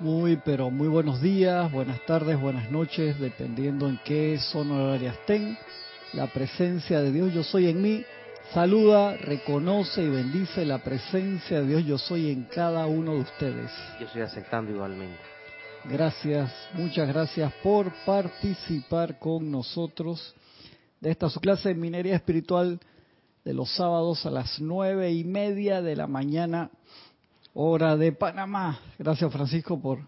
Muy, pero muy buenos días, buenas tardes, buenas noches, dependiendo en qué zona horaria estén. La presencia de Dios Yo Soy en mí saluda, reconoce y bendice la presencia de Dios Yo Soy en cada uno de ustedes. Yo estoy aceptando igualmente. Gracias, muchas gracias por participar con nosotros de esta su clase de minería espiritual de los sábados a las 9:30 de la mañana. Hora de Panamá. Gracias, Francisco, por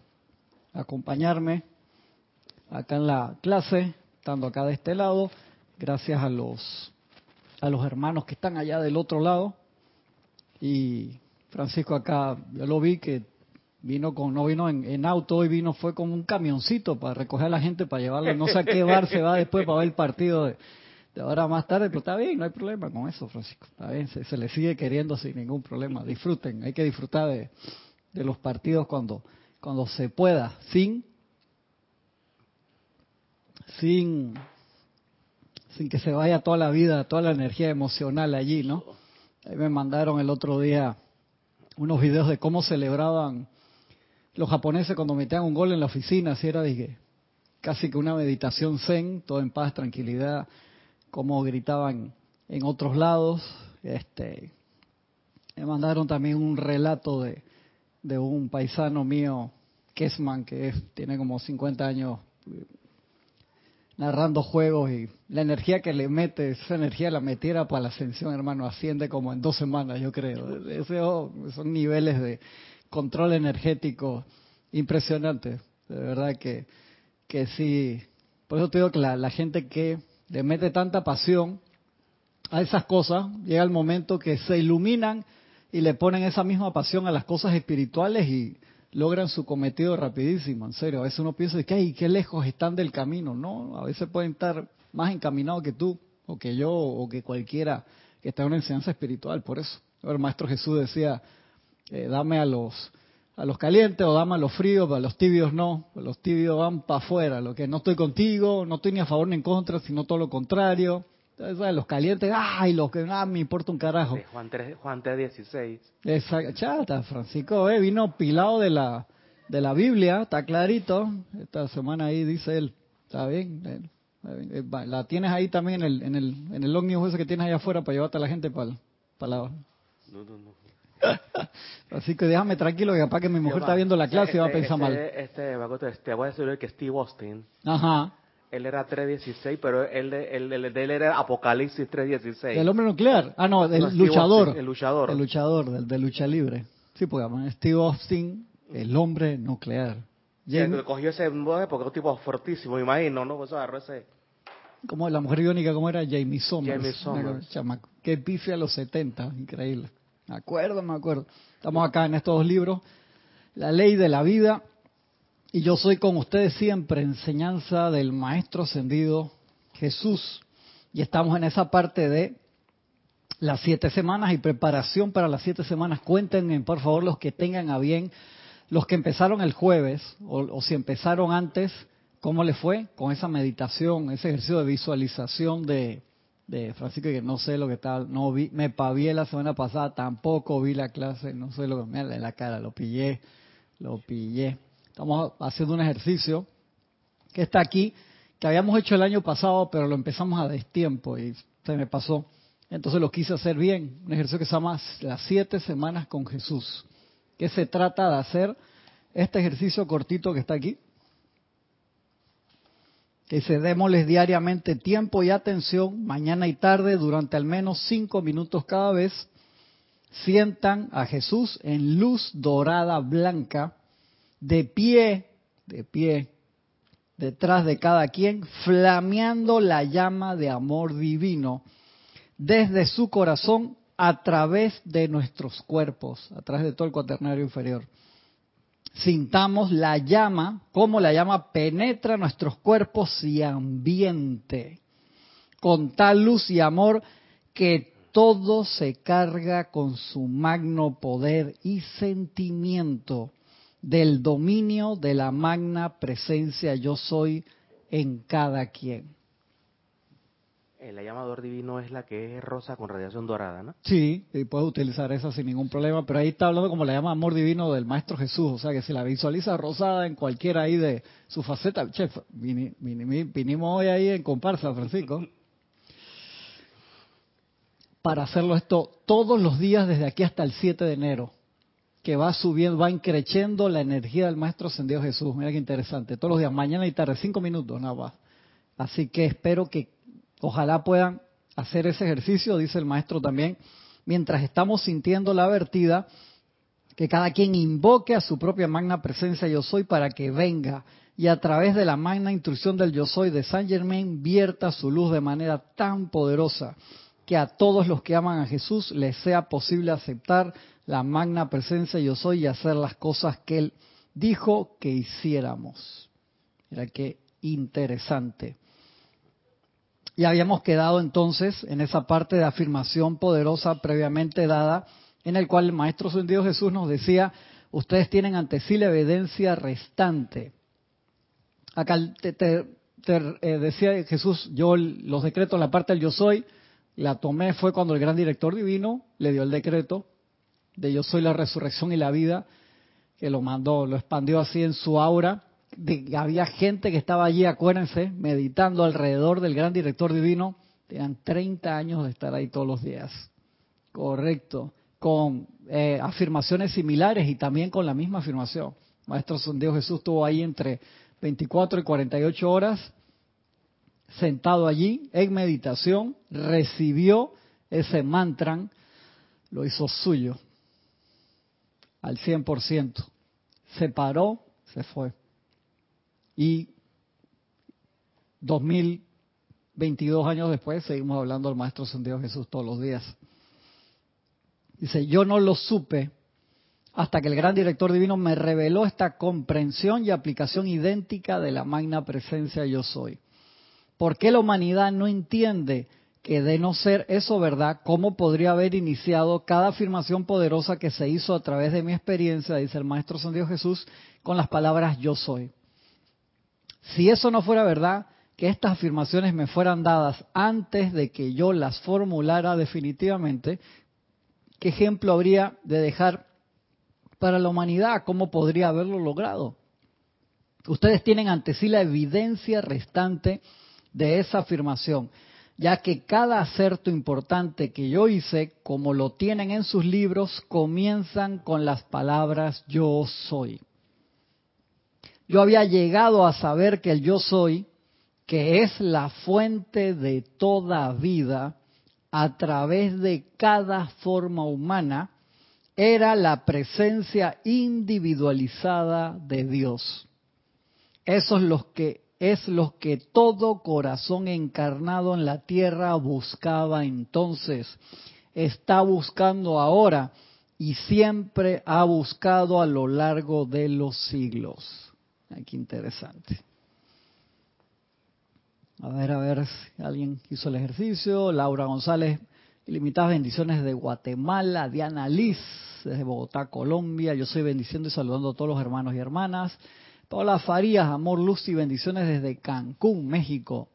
acompañarme acá en la clase, estando acá de este lado. Gracias a los hermanos que están allá del otro lado. Y Francisco acá, yo lo vi que vino con, no vino en auto, hoy vino fue con un camioncito para recoger a la gente, para llevarlo, no sé a qué bar se va después para ver el partido de ahora más tarde, pero está bien, no hay problema con eso, Francisco. Está bien, se le sigue queriendo sin ningún problema. Disfruten, hay que disfrutar de los partidos cuando se pueda, sin que se vaya toda la vida, toda la energía emocional allí, ¿no? Ahí me mandaron el otro día unos videos de cómo celebraban los japoneses cuando metían un gol en la oficina, así era, dije, casi que una meditación zen, todo en paz, tranquilidad, como gritaban en otros lados. Me mandaron también un relato de un paisano mío, Kessman, tiene como 50 años narrando juegos, y la energía que le mete, esa energía la metiera para la ascensión, hermano, asciende como en 2 semanas, yo creo. Esos son niveles de control energético impresionantes, de verdad que sí. Por eso te digo que la gente que le mete tanta pasión a esas cosas, llega el momento que se iluminan y le ponen esa misma pasión a las cosas espirituales y logran su cometido rapidísimo, en serio. A veces uno piensa, ay, qué lejos están del camino. No, a veces pueden estar más encaminados que tú, o que yo, o que cualquiera que está en una enseñanza espiritual, por eso. El Maestro Jesús decía, dame a los calientes, o dame a los fríos, a los tibios no, los tibios van para afuera, lo que no estoy contigo, no estoy ni a favor ni en contra, sino todo lo contrario. Entonces, los calientes, ay, los que nada me importa un carajo. Juan 3:16. Exacto, chata, Francisco, vino pilado de la Biblia, está clarito, esta semana ahí dice él, está bien, la tienes ahí también en el ómnibus ese que tienes allá afuera para llevarte a la gente para la... No. Así que déjame tranquilo, que capaz que mi mujer está viendo la clase y va a pensar mal. Te voy a decir que Steve Austin, ajá, él era 3.16, pero él era Apocalipsis 3.16. ¿El hombre nuclear? Ah, no, el luchador. Austin, el luchador, del de lucha libre. Sí, pues Steve Austin, el hombre nuclear. Jamie, cogió ese porque es un tipo fortísimo, me imagino, ¿no? Pues agarró ese. Como la mujer iónica, ¿cómo era? Jamie Sommers. Jamie Sommers. Que pifia a los 70, increíble. Me acuerdo. Estamos acá en estos 2 libros, La Ley de la Vida, y Yo Soy con ustedes siempre, enseñanza del Maestro Ascendido Jesús. Y estamos en esa parte de las 7 semanas y preparación para las 7 semanas. Cuéntenme, por favor, los que tengan a bien, los que empezaron el jueves, o si empezaron antes, ¿cómo les fue con esa meditación, ese ejercicio de visualización de Francisco? Que no sé lo que estaba, no vi, me pavié la semana pasada, tampoco vi la clase, no sé lo que, mira en la cara, lo pillé. Estamos haciendo un ejercicio que está aquí, que habíamos hecho el año pasado, pero lo empezamos a destiempo y se me pasó. Entonces lo quise hacer bien, un ejercicio que se llama Las 7 semanas con Jesús, que se trata de hacer este ejercicio cortito que está aquí, que se démosles diariamente tiempo y atención, mañana y tarde, durante al menos 5 minutos cada vez. Sientan a Jesús en luz dorada blanca, de pie, detrás de cada quien, flameando la llama de amor divino desde su corazón a través de nuestros cuerpos, a través de todo el cuaternario inferior. Sintamos la llama, cómo la llama penetra nuestros cuerpos y ambiente, con tal luz y amor que todo se carga con su magno poder y sentimiento del dominio de la magna presencia Yo Soy en cada quien. El llamador divino es la que es rosa con radiación dorada, ¿no? Sí, y puedes utilizar esa sin ningún problema, pero ahí está hablando como la llama amor divino del Maestro Jesús, o sea que si la visualiza rosada en cualquiera ahí de su faceta, chef, vinimos hoy ahí en comparsa, Francisco, para hacerlo esto todos los días desde aquí hasta el 7 de enero, que va subiendo, va increciendo la energía del Maestro Ascendido Jesús, mira qué interesante, todos los días, mañana y tarde, 5 minutos nada más, así que espero que ojalá puedan hacer ese ejercicio, dice el maestro también, mientras estamos sintiendo la vertida, que cada quien invoque a su propia magna presencia yo soy para que venga y a través de la magna instrucción del yo soy de San Germán vierta su luz de manera tan poderosa que a todos los que aman a Jesús les sea posible aceptar la magna presencia yo soy y hacer las cosas que él dijo que hiciéramos. Mira qué interesante. Ya habíamos quedado entonces en esa parte de afirmación poderosa previamente dada, en el cual el Maestro Ascendido Jesús nos decía, ustedes tienen ante sí la evidencia restante. Acá te decía Jesús, yo los decretos, la parte del yo soy, la tomé, fue cuando el gran director divino le dio el decreto de yo soy la resurrección y la vida, que lo mandó, lo expandió así en su aura. Había gente que estaba allí, acuérdense, meditando alrededor del gran director divino. Tenían 30 años de estar ahí todos los días. Correcto. Con afirmaciones similares y también con la misma afirmación. Maestro Ascendido Jesús estuvo ahí entre 24 y 48 horas, sentado allí en meditación, recibió ese mantra, lo hizo suyo al 100%. Se paró, se fue. Y 2022 años después seguimos hablando al Maestro Ascendido Jesús todos los días. Dice, yo no lo supe hasta que el gran director divino me reveló esta comprensión y aplicación idéntica de la magna presencia yo soy. ¿Por qué la humanidad no entiende que de no ser eso verdad, cómo podría haber iniciado cada afirmación poderosa que se hizo a través de mi experiencia, dice el Maestro Ascendido Jesús, con las palabras yo soy? Si eso no fuera verdad, que estas afirmaciones me fueran dadas antes de que yo las formulara definitivamente, ¿qué ejemplo habría de dejar para la humanidad? ¿Cómo podría haberlo logrado? Ustedes tienen ante sí la evidencia restante de esa afirmación, ya que cada acierto importante que yo hice, como lo tienen en sus libros, comienzan con las palabras yo soy. Yo había llegado a saber que el yo soy, que es la fuente de toda vida, a través de cada forma humana, era la presencia individualizada de Dios. Eso es lo que todo corazón encarnado en la tierra buscaba entonces, está buscando ahora y siempre ha buscado a lo largo de los siglos. Qué interesante. A ver si alguien hizo el ejercicio. Laura González, ilimitadas bendiciones de Guatemala. Diana Liz, desde Bogotá, Colombia. Yo soy bendiciendo y saludando a todos los hermanos y hermanas. Paola Farías, amor, luz y bendiciones desde Cancún, México.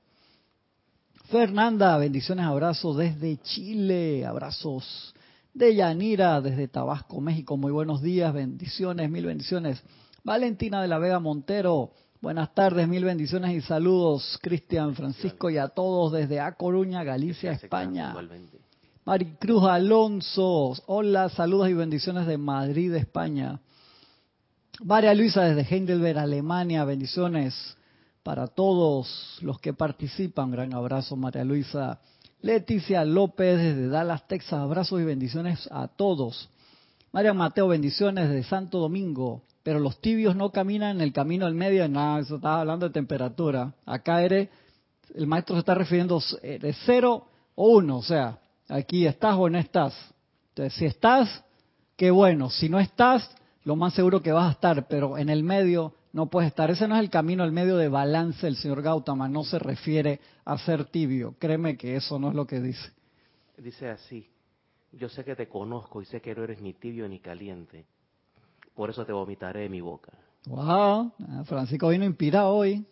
Fernanda, bendiciones, abrazos desde Chile. Abrazos de Yanira, desde Tabasco, México. Muy buenos días, bendiciones, mil bendiciones. Valentina de la Vega Montero, buenas tardes, mil bendiciones y saludos, Cristian, Francisco y a todos desde A Coruña, Galicia, España. Maricruz Alonso, hola, saludos y bendiciones de Madrid, España. María Luisa desde Heidelberg, Alemania, bendiciones para todos los que participan, gran abrazo María Luisa. Leticia López desde Dallas, Texas, abrazos y bendiciones a todos. Marian Mateo, bendiciones desde Santo Domingo. Pero los tibios no caminan en el camino del medio. Nada, eso estaba hablando de temperatura. Acá eres, el maestro se está refiriendo de 0 o 1. O sea, aquí estás o no estás. Entonces, si estás, qué bueno. Si no estás, lo más seguro que vas a estar. Pero en el medio no puedes estar. Ese no es el camino al medio de balance. El señor Gautama no se refiere a ser tibio. Créeme que eso no es lo que dice. Dice así. Yo sé que te conozco y sé que no eres ni tibio ni caliente. Por eso te vomitaré de mi boca. ¡Wow! Francisco vino inspirado hoy.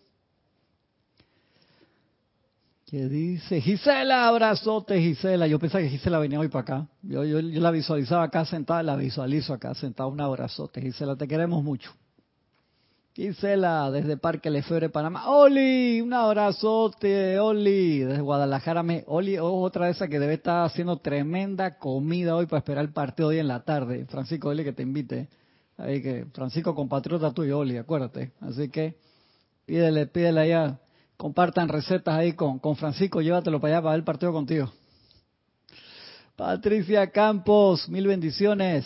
que dice, Gisela, abrazote Gisela. Yo pensaba que Gisela venía hoy para acá. Yo la visualizaba acá sentada, la visualizo acá sentada. Un abrazote Gisela, te queremos mucho. Gisela, desde Parque Lefebvre, Panamá. Oli, un abrazote, Oli. Desde Guadalajara, Oli, otra de esas que debe estar haciendo tremenda comida hoy para esperar el partido hoy en la tarde. Francisco, dile que te invite. Ahí que Francisco, compatriota tuyo, Oli, acuérdate. Así que pídele allá. Compartan recetas ahí con Francisco, llévatelo para allá para ver el partido contigo. Patricia Campos, mil bendiciones.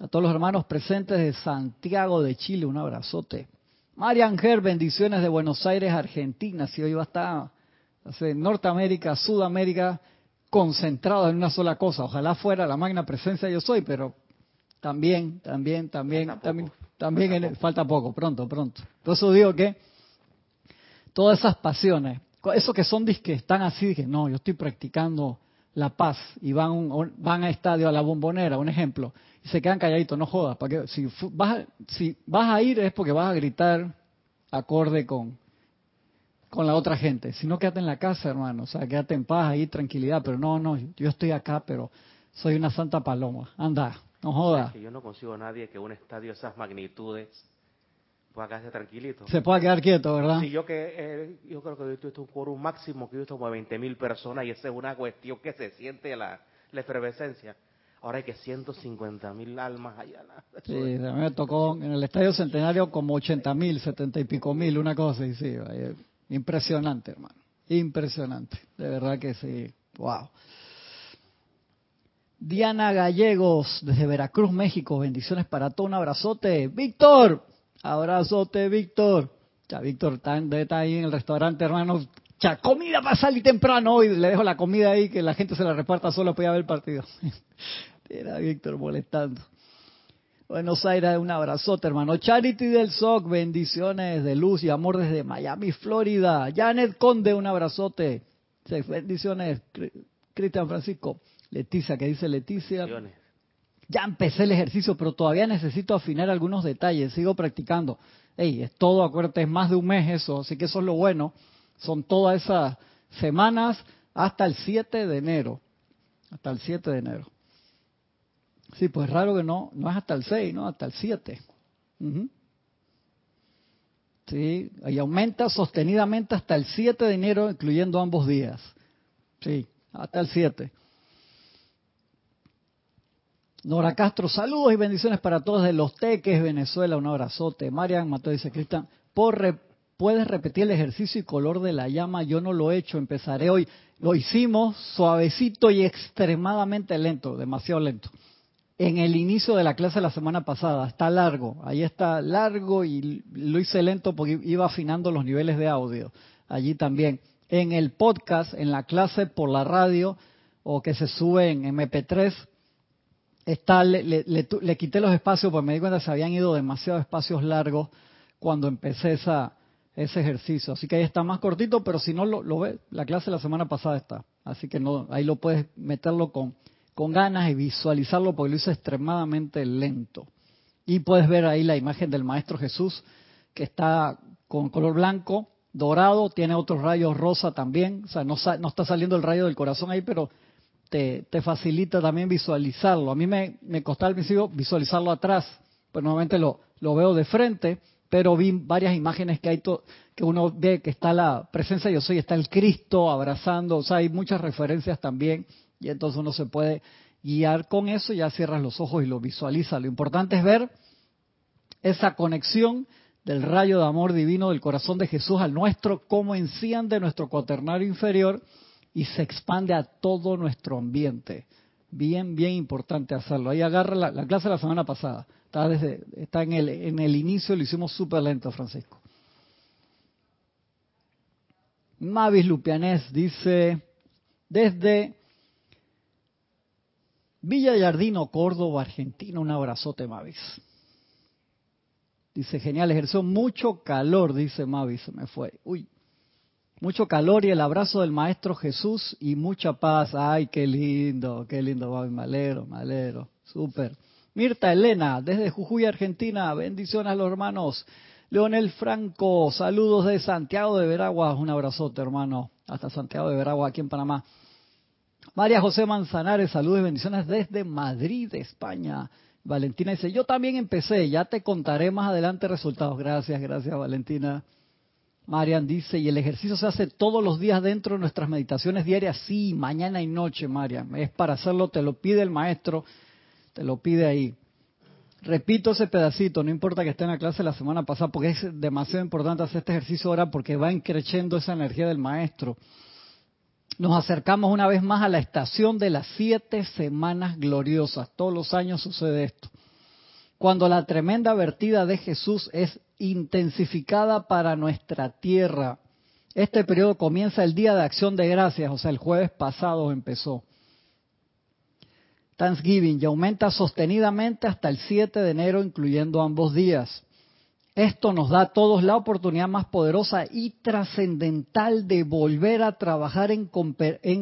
A todos los hermanos presentes de Santiago de Chile, un abrazote. Marian Ger, bendiciones de Buenos Aires, Argentina. Si hoy va a estar Norteamérica, Sudamérica, concentrados en una sola cosa. Ojalá fuera la magna presencia yo soy, pero también falta poco, pronto. Entonces digo que todas esas pasiones, eso que son disque, están así, que no, yo estoy practicando la paz, y van a estadio, a la Bombonera, un ejemplo, y se quedan calladitos, no jodas, porque si vas a ir es porque vas a gritar acorde con la otra gente, si no quédate en la casa, hermano, o sea, quédate en paz, ahí tranquilidad, pero no, yo estoy acá, pero soy una santa paloma, anda, no jodas. Yo no consigo a nadie que un estadio de esas magnitudes pueda quedarse tranquilito. Se pueda quedar quieto, ¿verdad? Sí, yo creo que esto es un quórum máximo que yo he visto como 20.000 personas y esa es una cuestión que se siente la efervescencia. Ahora hay que 150.000 almas allá. Sí, a mí me tocó en el Estadio Centenario como 80.000, 70 y pico mil, una cosa. Y sí, impresionante, hermano. Impresionante. De verdad que sí. Wow. Diana Gallegos, desde Veracruz, México. Bendiciones para todos. Un abrazote. Víctor. Abrazote, Víctor. Ya, Víctor está ahí en el restaurante, hermano. Ya, comida para salir temprano hoy. Le dejo la comida ahí, que la gente se la reparta solo para ir a ver el partido. Era Víctor molestando. Buenos Aires, un abrazote, hermano. Charity del SOC, bendiciones de luz y amor desde Miami, Florida. Janet Conde, un abrazote. Bendiciones, Cristian Francisco. Leticia, ¿qué dice Leticia? Bendiciones. Ya empecé el ejercicio, pero todavía necesito afinar algunos detalles. Sigo practicando. Es todo, acuérdate, es más de un mes eso. Así que eso es lo bueno. Son todas esas semanas hasta el 7 de enero. Hasta el 7 de enero. Sí, pues raro que no es hasta el 6, ¿no? Hasta el 7. Uh-huh. Sí, y aumenta sostenidamente hasta el 7 de enero, incluyendo ambos días. Sí, hasta el 7. Nora Castro, saludos y bendiciones para todos de Los Teques, Venezuela, un abrazote. Marian Mateo dice, Cristian, ¿puedes repetir el ejercicio y color de la llama? Yo no lo he hecho, empezaré hoy. Lo hicimos suavecito y extremadamente lento, demasiado lento. En el inicio de la clase la semana pasada, está largo, ahí está largo y lo hice lento porque iba afinando los niveles de audio. Allí también, en el podcast, en la clase por la radio o que se sube en MP3, le quité los espacios porque me di cuenta que se habían ido demasiados espacios largos cuando empecé ese ejercicio. Así que ahí está más cortito, pero si no lo ves, la clase de la semana pasada está. Así que no, ahí lo puedes meterlo con ganas y visualizarlo porque lo hice extremadamente lento. Y puedes ver ahí la imagen del Maestro Jesús que está con color blanco, dorado, tiene otros rayos rosa también. O sea, no está saliendo el rayo del corazón ahí, pero te facilita también visualizarlo. A mí me costaba al principio visualizarlo atrás, pues normalmente lo veo de frente, pero vi varias imágenes que hay que uno ve que está la presencia yo soy, está el Cristo abrazando, o sea, hay muchas referencias también, y entonces uno se puede guiar con eso, ya cierras los ojos y lo visualiza. Lo importante es ver esa conexión del rayo de amor divino del corazón de Jesús al nuestro, cómo enciende nuestro cuaternario inferior, y se expande a todo nuestro ambiente. Bien, bien importante hacerlo. Ahí agarra la clase de la semana pasada. Está en el inicio, lo hicimos súper lento, Francisco. Mavis Lupianés dice, desde Villa Yardino, Córdoba, Argentina. Un abrazote, Mavis. Dice, genial, ejerció mucho calor, dice Mavis. Se me fue. Uy. Mucho calor y el abrazo del Maestro Jesús y mucha paz. Ay, qué lindo, Babi. Me alegro, súper. Mirta Elena, desde Jujuy, Argentina. Bendiciones a los hermanos. Leonel Franco, saludos de Santiago de Veraguas. Un abrazote, hermano. hasta Santiago de Veraguas, aquí en Panamá. María José Manzanares, saludos y bendiciones desde Madrid, España. Valentina dice, yo también empecé, ya te contaré más adelante resultados. Gracias, gracias Valentina. Marian dice, ¿y el ejercicio se hace todos los días dentro de nuestras meditaciones diarias? Sí, mañana y noche, Marian. Es para hacerlo, te lo pide el maestro, te lo pide ahí. Repito ese pedacito, no importa que esté en la clase la semana pasada, porque es demasiado importante hacer este ejercicio ahora porque va creciendo esa energía del maestro. Nos acercamos una vez más a la estación de las 7 semanas gloriosas. Todos los años sucede esto. Cuando la tremenda vertida de Jesús es intensificada para nuestra tierra. Este periodo comienza el Día de Acción de Gracias, o sea, el jueves pasado empezó. Thanksgiving, y aumenta sostenidamente hasta el 7 de enero, incluyendo ambos días. Esto nos da a todos la oportunidad más poderosa y trascendental de volver a trabajar en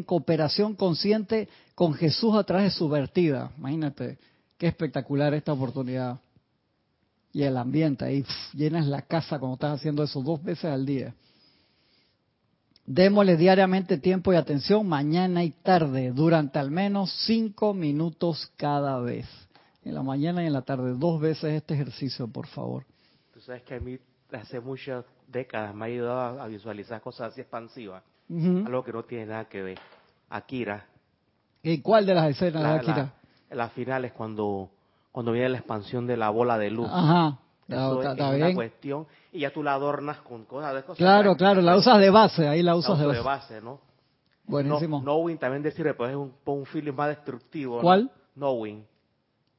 cooperación consciente con Jesús a través de su vertida. Imagínate, qué espectacular esta oportunidad. Y el ambiente ahí, llenas la casa cuando estás haciendo eso 2 veces al día. Démosle diariamente tiempo y atención, mañana y tarde, durante al menos 5 minutos cada vez. En la mañana y en la tarde, 2 veces este ejercicio, por favor. Tú sabes que a mí hace muchas décadas me ha ayudado a visualizar cosas así expansivas, algo que no tiene nada que ver. Akira. ¿Y cuál de las escenas de Akira? La final es cuando viene la expansión de la bola de luz. Ajá. Eso está es bien. Una cuestión, y ya tú la adornas con cosas de cosas. Claro, claro, la usas de base, ahí la usas de base, ¿no? Buenísimo. Knowing también decirle, pues es un feeling más destructivo. ¿Cuál? ¿No? Knowing.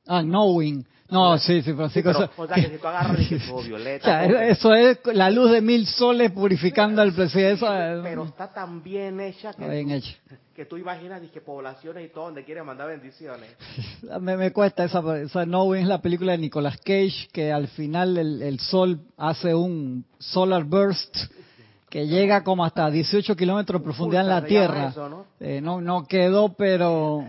Ah, Knowing. No, sí, Francisco. Sí, pero, o sea, que si tú agarras y dices, violeta. O sea, eso es la luz de 1000 soles purificando al presidente. Pero está tan bien hecha que tú imaginas, dije, poblaciones y todo donde quieren mandar bendiciones. Me cuesta esa Knowing, es la película de Nicolás Cage, que al final el sol hace un solar burst que llega como hasta 18 kilómetros de profundidad en la Tierra. Eso, ¿no? No quedó, pero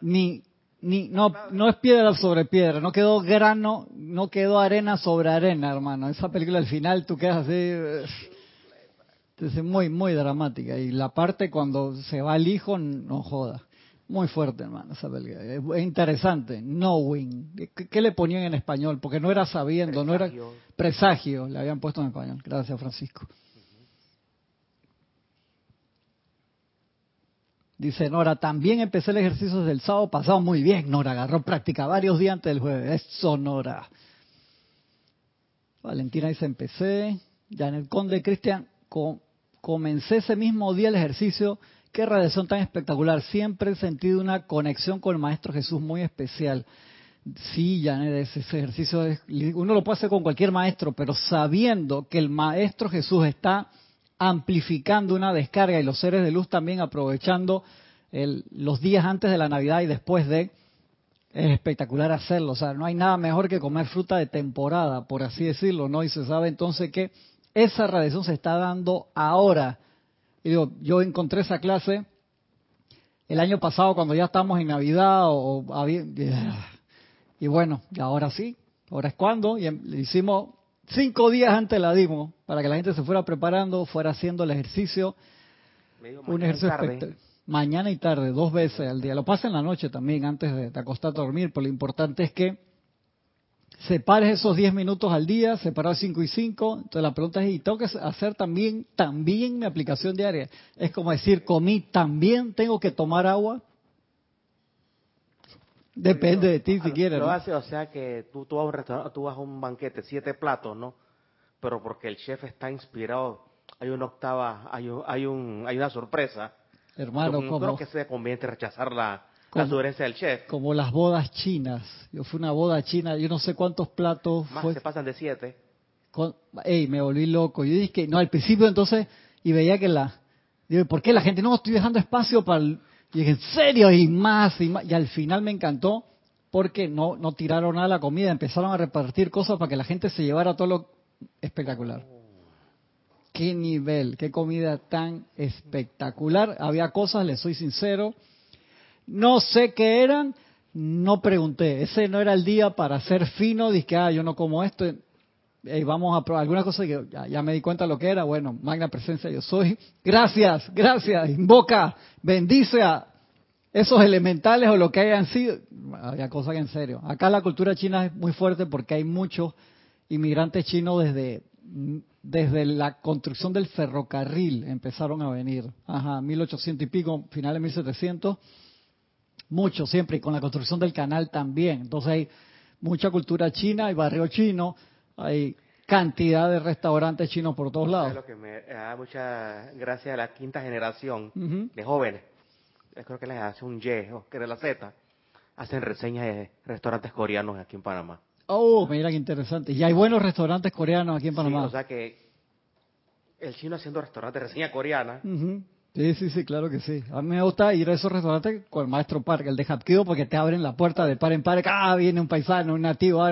no es piedra sobre piedra, no quedó grano, no quedó arena sobre arena, hermano. Esa película al final tú quedas así, es muy, muy dramática. Y la parte cuando se va el hijo, no jodas. Muy fuerte, hermano, esa película. Es interesante. Knowing. ¿Qué le ponían en español? Porque no era sabiendo, presagio. No era presagio, le habían puesto en español. Gracias, Francisco. Dice Nora, también empecé el ejercicio desde el sábado pasado. Muy bien, Nora, agarró práctica varios días antes del jueves. Eso, Nora. Valentina dice, empecé. Janet Conde, Cristian, comencé ese mismo día el ejercicio. Qué radiación tan espectacular. Siempre he sentido una conexión con el Maestro Jesús muy especial. Sí, Janet, ese ejercicio, uno lo puede hacer con cualquier maestro, pero sabiendo que el Maestro Jesús está amplificando una descarga y los seres de luz también aprovechando los días antes de la Navidad y después de, es espectacular hacerlo. O sea, no hay nada mejor que comer fruta de temporada, por así decirlo, ¿no? Y se sabe entonces que esa radiación se está dando ahora. Y digo, yo encontré esa clase el año pasado cuando ya estábamos en Navidad y bueno, ahora sí, ahora es cuando, y hicimos 5 días antes la dimos, para que la gente se fuera preparando, fuera haciendo el ejercicio. Un ejercicio espectacular. Mañana y tarde, 2 veces al día. Lo pasa en la noche también, antes de acostarte a dormir, pero lo importante es que separes esos 10 minutos al día, separar 5 y 5. Entonces la pregunta es, ¿y tengo que hacer también mi aplicación diaria? Es como decir, comí, ¿también tengo que tomar agua? Depende de ti si quieres, ¿no? O sea que tú vas a un restaurante, tú vas a un banquete, 7 platos, ¿no? Pero porque el chef está inspirado, hay una octava, hay una sorpresa. Hermano, yo creo que se conviene rechazar la sugerencia del chef. Como las bodas chinas. Yo fui a una boda china, yo no sé cuántos platos. Más se pasan de 7. Me volví loco. Yo dije que no, al principio entonces, y veía que digo, ¿por qué la gente no estoy dejando espacio para el? Y dije, ¿en serio? Y más. Y al final me encantó porque no tiraron nada la comida. Empezaron a repartir cosas para que la gente se llevara todo lo espectacular. ¡Qué nivel! ¡Qué comida tan espectacular! Había cosas, les soy sincero. No sé qué eran, no pregunté. Ese no era el día para ser fino. Dije, yo no como esto. vamos a alguna cosa que ya me di cuenta lo que era. Bueno, magna presencia yo soy. Gracias, gracias. Invoca, bendice a esos elementales o lo que hayan sido. Había cosas que en serio. Acá la cultura china es muy fuerte porque hay muchos inmigrantes chinos desde la construcción del ferrocarril empezaron a venir. Ajá, 1800 y pico, finales de 1700. Mucho siempre, y con la construcción del canal también. Entonces hay mucha cultura china, hay barrio chino, hay cantidad de restaurantes chinos por todos lados. Es lo que me da mucha gracia a la quinta generación de jóvenes. Creo que les hace un Y, o que era la Z. Hacen reseñas de restaurantes coreanos aquí en Panamá. Oh, mira qué interesante. Y hay buenos restaurantes coreanos aquí en Panamá. Sí, o sea que el chino haciendo restaurantes de reseña coreana... Sí, sí, sí, claro que sí. A mí me gusta ir a esos restaurantes con el Maestro Park, el de Hapkido, porque te abren la puerta de par en par. Ah, viene un paisano, un nativo,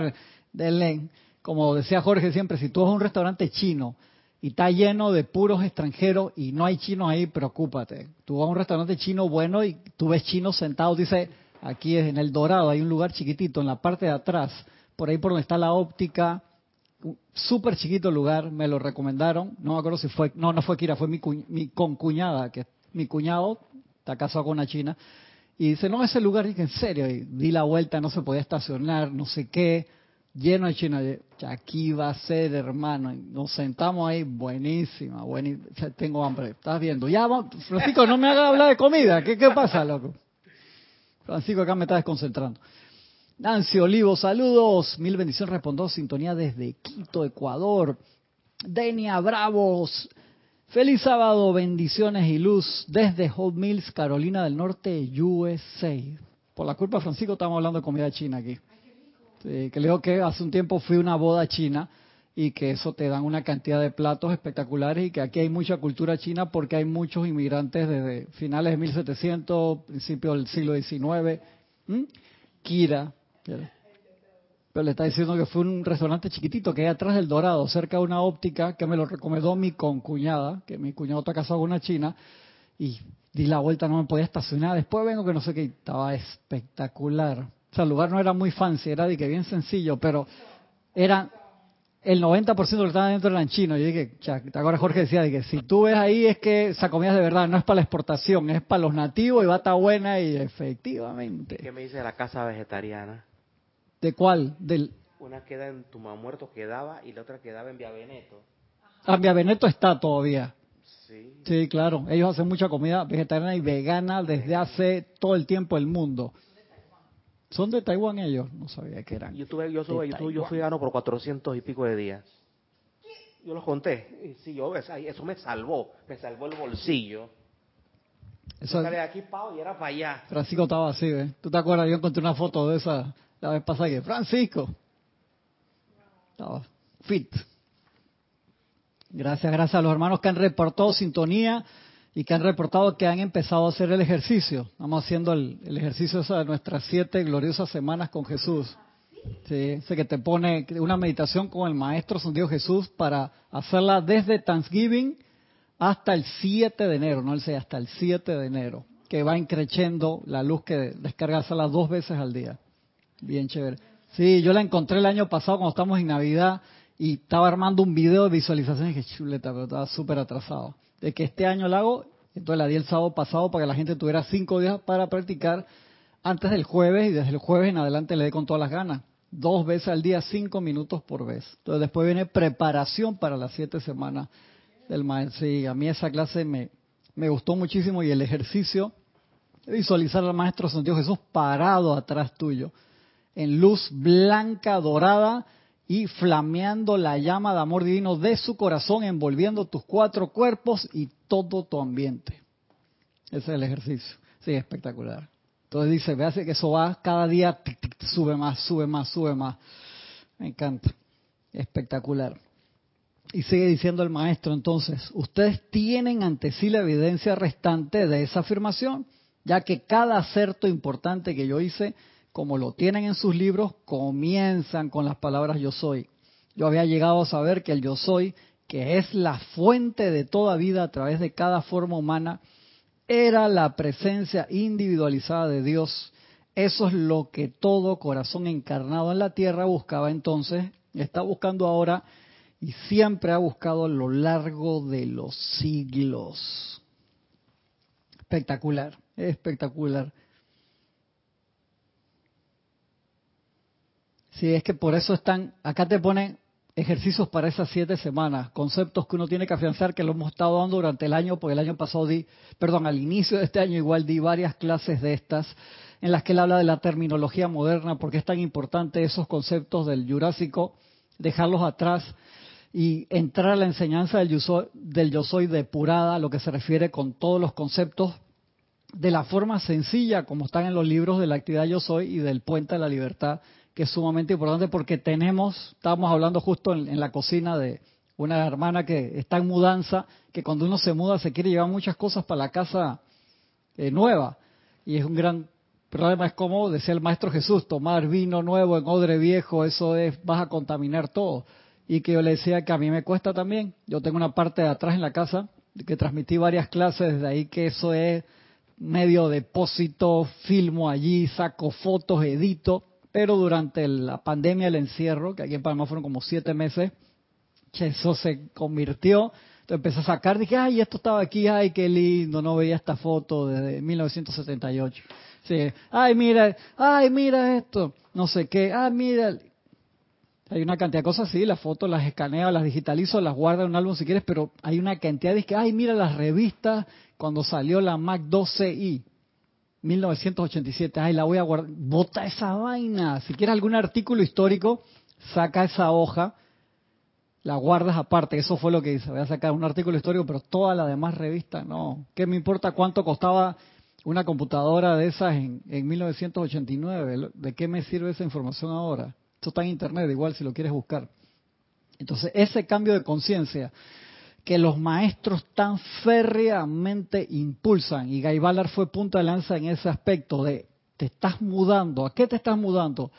denle. Como decía Jorge siempre, si tú vas a un restaurante chino y está lleno de puros extranjeros y no hay chinos ahí, preocúpate. Tú vas a un restaurante chino bueno y tú ves chinos sentados, dice, aquí en el Dorado hay un lugar chiquitito, en la parte de atrás, por ahí por donde está la óptica, súper chiquito lugar, me lo recomendaron, no me acuerdo si fue, no fue Akira, fue mi concuñada, que mi cuñado está casado con una china, y dice, no, ese lugar, dije, en serio, y di la vuelta, no se podía estacionar, no sé qué, lleno de chinos, aquí va a ser, hermano, y nos sentamos ahí, buenísima, tengo hambre, estás viendo, ya, vamos, Francisco, no me hagas hablar de comida, ¿qué pasa, loco? Francisco acá me está desconcentrando. Nancy Olivo, saludos, mil bendiciones, respondió sintonía desde Quito, Ecuador. Denia Bravos, feliz sábado, bendiciones y luz desde Hot Mills, Carolina del Norte, USA. Por la culpa de Francisco estamos hablando de comida china aquí. Sí, creo que hace un tiempo fui a una boda china y que eso te dan una cantidad de platos espectaculares y que aquí hay mucha cultura china porque hay muchos inmigrantes desde finales de 1700, principios del siglo XIX. Akira. Pero le está diciendo que fue un restaurante chiquitito que hay atrás del Dorado, cerca de una óptica, que me lo recomendó mi concuñada, que mi cuñado está casado con una china, y di la vuelta, no me podía estacionar, después vengo que no sé qué, estaba espectacular. O sea, el lugar no era muy fancy, era de que bien sencillo, pero eran el 90% de lo que estaba dentro eran chinos. Yo dije, ahora Jorge decía, de que si tú ves ahí es que esa comida es de verdad, no es para la exportación, es para los nativos y va a estar buena, y efectivamente. ¿Qué me dice de la casa vegetariana? ¿De cuál? Una queda en Tumamuerto, quedaba, y la otra quedaba en Via Veneto. Ah, Via Veneto está todavía. Sí. Sí, claro. Ellos hacen mucha comida vegetariana y vegana desde hace todo el tiempo el mundo. ¿Son de Taiwán ellos? No sabía que eran. Yo fui gano por 400 y pico de días. Yo los conté. Sí, eso me salvó el bolsillo. Yo salí de aquí, Pau, y era para allá. Francisco estaba así, ¿eh? ¿Tú te acuerdas? Yo encontré una foto de esa la vez pasada que Francisco estaba fit. Gracias a los hermanos que han reportado sintonía. Y que han reportado que han empezado a hacer el ejercicio. Estamos haciendo el ejercicio de nuestras 7 gloriosas semanas con Jesús. Sí, ese que te pone una meditación con el Maestro Ascendido Jesús para hacerla desde Thanksgiving hasta el 7 de enero, no el 6, hasta el 7 de enero. Que va increciendo la luz que descarga hacerla 2 veces al día. Bien chévere. Sí, yo la encontré el año pasado cuando estábamos en Navidad y estaba armando un video de visualización y dije, chuleta, pero estaba súper atrasado. De que este año la hago, entonces la di el sábado pasado para que la gente tuviera 5 días para practicar antes del jueves, y desde el jueves en adelante le dé con todas las ganas. 2 veces al día, 5 minutos por vez. Entonces después viene preparación para las 7 semanas del maestro. Sí, a mí esa clase me gustó muchísimo, y el ejercicio de visualizar al Maestro Ascendido Jesús parado atrás tuyo, en luz blanca, dorada, y flameando la llama de amor divino de su corazón, envolviendo tus 4 cuerpos y todo tu ambiente. Ese es el ejercicio. Sí, espectacular. Entonces dice, veas que eso va cada día, sube más. Me encanta. Espectacular. Y sigue diciendo el maestro, entonces, ustedes tienen ante sí la evidencia restante de esa afirmación, ya que cada acerto importante que yo hice, como lo tienen en sus libros, comienzan con las palabras yo soy. Yo había llegado a saber que el yo soy, que es la fuente de toda vida a través de cada forma humana, era la presencia individualizada de Dios. Eso es lo que todo corazón encarnado en la tierra buscaba entonces Está buscando ahora y siempre ha buscado a lo largo de los siglos. Espectacular, espectacular. Sí, es que por eso están, acá te ponen ejercicios para esas 7 semanas, conceptos que uno tiene que afianzar, que lo hemos estado dando durante el año, porque el año pasado al inicio de este año igual di varias clases de estas, en las que él habla de la terminología moderna, porque es tan importante esos conceptos del Jurásico, dejarlos atrás y entrar a la enseñanza del yo soy depurada, a lo que se refiere con todos los conceptos, de la forma sencilla, como están en los libros de la actividad yo soy y del puente a la libertad, que es sumamente importante porque estábamos hablando justo en la cocina de una hermana que está en mudanza, que cuando uno se muda se quiere llevar muchas cosas para la casa nueva. Y es un gran problema, es como decía el Maestro Jesús, tomar vino nuevo en odre viejo, eso es, vas a contaminar todo. Y que yo le decía que a mí me cuesta también. Yo tengo una parte de atrás en la casa, que transmití varias clases, de ahí que eso es medio depósito, filmo allí, saco fotos, edito. Pero durante la pandemia, el encierro, que aquí en Panamá fueron como 7 meses, eso se convirtió. Entonces empecé a sacar, dije, ay, esto estaba aquí, ay, qué lindo, no veía esta foto desde 1978. Sí, ay, mira esto, no sé qué, ay, mira. Hay una cantidad de cosas, sí, las fotos las escaneo, las digitalizo, las guardo en un álbum si quieres, pero hay una cantidad de que, ay, mira las revistas cuando salió la Mac 12i. 1987, ay, la voy a guardar, bota esa vaina, si quieres algún artículo histórico, saca esa hoja, la guardas aparte, eso fue lo que hice, voy a sacar un artículo histórico, pero toda la demás revista, no, ¿qué me importa cuánto costaba una computadora de esas en 1989? ¿De qué me sirve esa información ahora? Esto está en internet, igual si lo quieres buscar. Entonces, ese cambio de conciencia que los maestros tan férreamente impulsan, y Guy Ballard fue punta de lanza en ese aspecto de, te estás mudando, ¿a qué te estás mudando?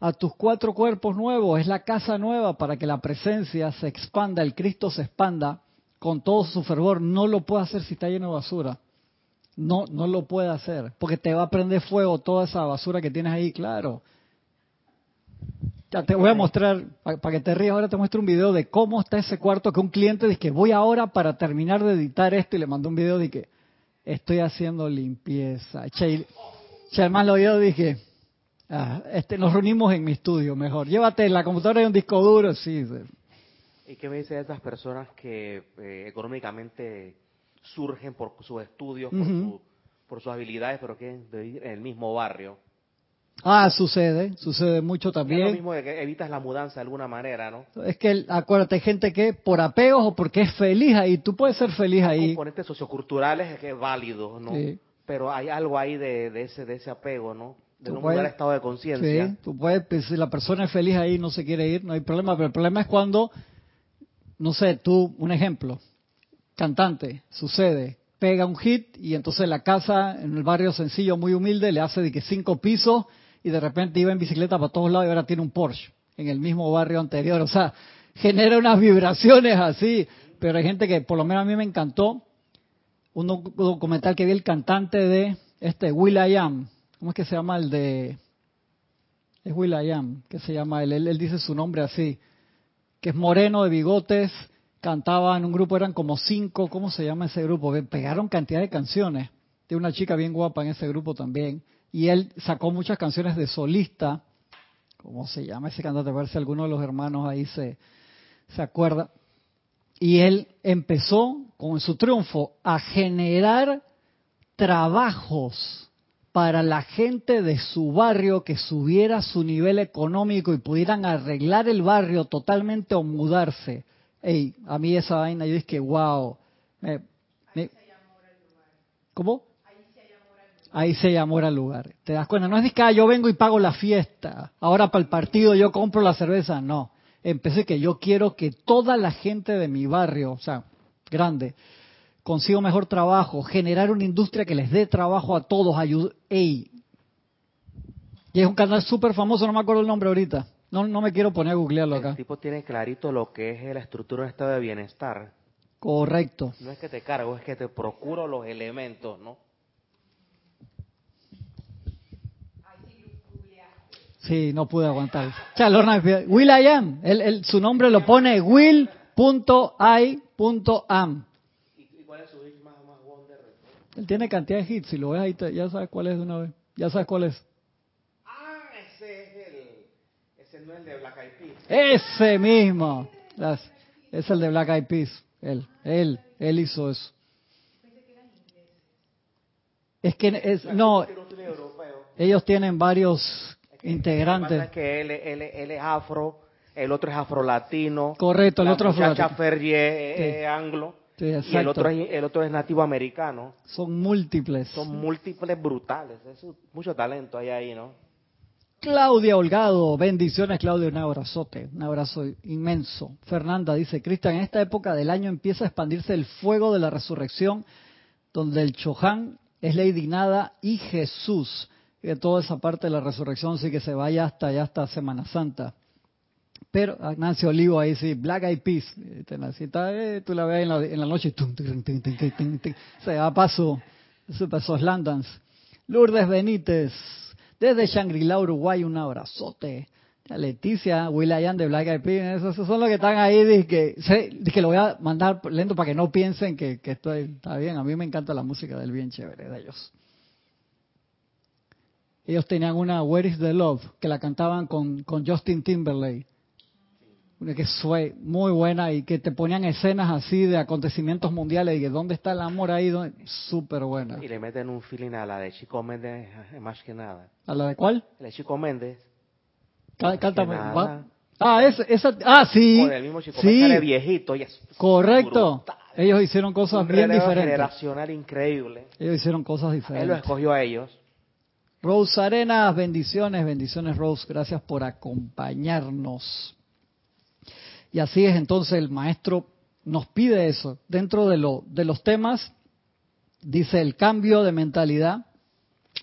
A tus 4 cuerpos nuevos, es la casa nueva para que la presencia se expanda, el Cristo se expanda con todo su fervor, no lo puede hacer si está lleno de basura, no lo puede hacer, porque te va a prender fuego toda esa basura que tienes ahí, claro. Ya te voy a mostrar, para que te rías, ahora te muestro un video de cómo está ese cuarto que un cliente dice que voy ahora para terminar de editar esto y le mandó un video de que estoy haciendo limpieza. Charmán lo vio, dije, nos reunimos en mi estudio mejor. Llévate la computadora y un disco duro, sí. ¿Y qué me dice de estas personas que económicamente surgen por sus estudios, por sus habilidades, pero que viven en el mismo barrio? Ah, sucede mucho también. Es lo mismo de que evitas la mudanza de alguna manera, ¿no? Es que, acuérdate, hay gente que por apegos o porque es feliz ahí, tú puedes ser feliz ahí. Componentes socioculturales es que es válido, ¿no? Sí. Pero hay algo ahí de ese apego, ¿no? De no mudar estado de conciencia. Sí, tú puedes, pues, si la persona es feliz ahí no se quiere ir, no hay problema. Pero el problema es cuando, no sé, tú, un ejemplo, cantante, sucede, pega un hit y entonces la casa en el barrio sencillo, muy humilde, le hace de que 5 pisos... y de repente iba en bicicleta para todos lados y ahora tiene un Porsche en el mismo barrio anterior. O sea, genera unas vibraciones así. Pero hay gente que, por lo menos a mí me encantó, un documental que vi, el cantante de Will.i.am. ¿Cómo es que se llama el de...? Es Will.i.am, que se llama él. Él dice su nombre así, que es moreno, de bigotes, cantaba en un grupo, eran como 5, ¿cómo se llama ese grupo? Pegaron cantidad de canciones. Tiene una chica bien guapa en ese grupo también. Y él sacó muchas canciones de solista. ¿Cómo se llama ese cantante? A ver si alguno de los hermanos ahí se acuerda. Y él empezó con su triunfo a generar trabajos para la gente de su barrio que subiera su nivel económico y pudieran arreglar el barrio totalmente o mudarse. Ey, a mí esa vaina, yo dije, wow. ¿Cómo? Ahí se enamora el lugar. ¿Te das cuenta? No es que yo vengo y pago la fiesta. Ahora para el partido yo compro la cerveza. No. Empecé que yo quiero que toda la gente de mi barrio, o sea, grande, consiga mejor trabajo, generar una industria que les dé trabajo a todos. Ey. Y es un canal súper famoso, no me acuerdo el nombre ahorita. No me quiero poner a googlearlo acá. El tipo tiene clarito lo que es la estructura de estado de bienestar. Correcto. No es que te cargo, es que te procuro los elementos, ¿no? Sí, no pude aguantar. O sea, Lorna me pidió, Will.i.am. Su nombre lo pone Will.i.am. ¿Y cuál es su hit más wonder? Él tiene cantidad de hits. Si lo ves ahí, ya sabes cuál es de una vez. Ya sabes cuál es. Ah, ese es ese no es el de Black Eyed Peas. Ese mismo. Es el de Black Eyed Peas. Él hizo eso. Es que no. Ellos tienen varios integrantes. Lo que pasa es que él es afro, el otro es afrolatino. Correcto, el otro es afrolatino. La muchacha Ferrier es anglo. Sí, exacto. Y el otro es nativo americano. Son múltiples. Son múltiples brutales. Es mucho talento hay ahí, ¿no? Claudia Holgado, bendiciones Claudia, un abrazote, un abrazo inmenso. Fernanda dice, Cristian, en esta época del año empieza a expandirse el fuego de la resurrección, donde el Chohan es la indignada y Jesús. De toda esa parte de la resurrección sí que se vaya hasta allá, hasta Semana Santa. Pero Nancy Olivo ahí sí, Black Eyed Peas, tú la ves en la noche, se va a paso, esos landans. Lourdes Benítez, desde Shangri-La, Uruguay, un abrazote. Leticia, Will.i.am de Black Eyed Peas, esos son los que están ahí, que lo voy a mandar lento para que no piensen que esto está bien. A mí me encanta la música del bien chévere de ellos. Ellos tenían una Where is the Love, que la cantaban con Justin Timberlake. Una que fue muy buena y que te ponían escenas así de acontecimientos mundiales y que ¿dónde está el amor ahí? Súper buena. Y le meten un feeling a la de Chico Méndez más que nada. ¿A la de cuál? La de Chico Méndez. Cántame. Sí. Con el mismo Chico Méndez viejito. Yes. Correcto. Brutal. Ellos hicieron cosas bien diferentes. Generacional increíble. Ellos hicieron cosas diferentes. Él los escogió a ellos. Rose Arenas, bendiciones Rose, gracias por acompañarnos. Y así es, entonces el maestro nos pide eso. Dentro de los temas, dice el cambio de mentalidad,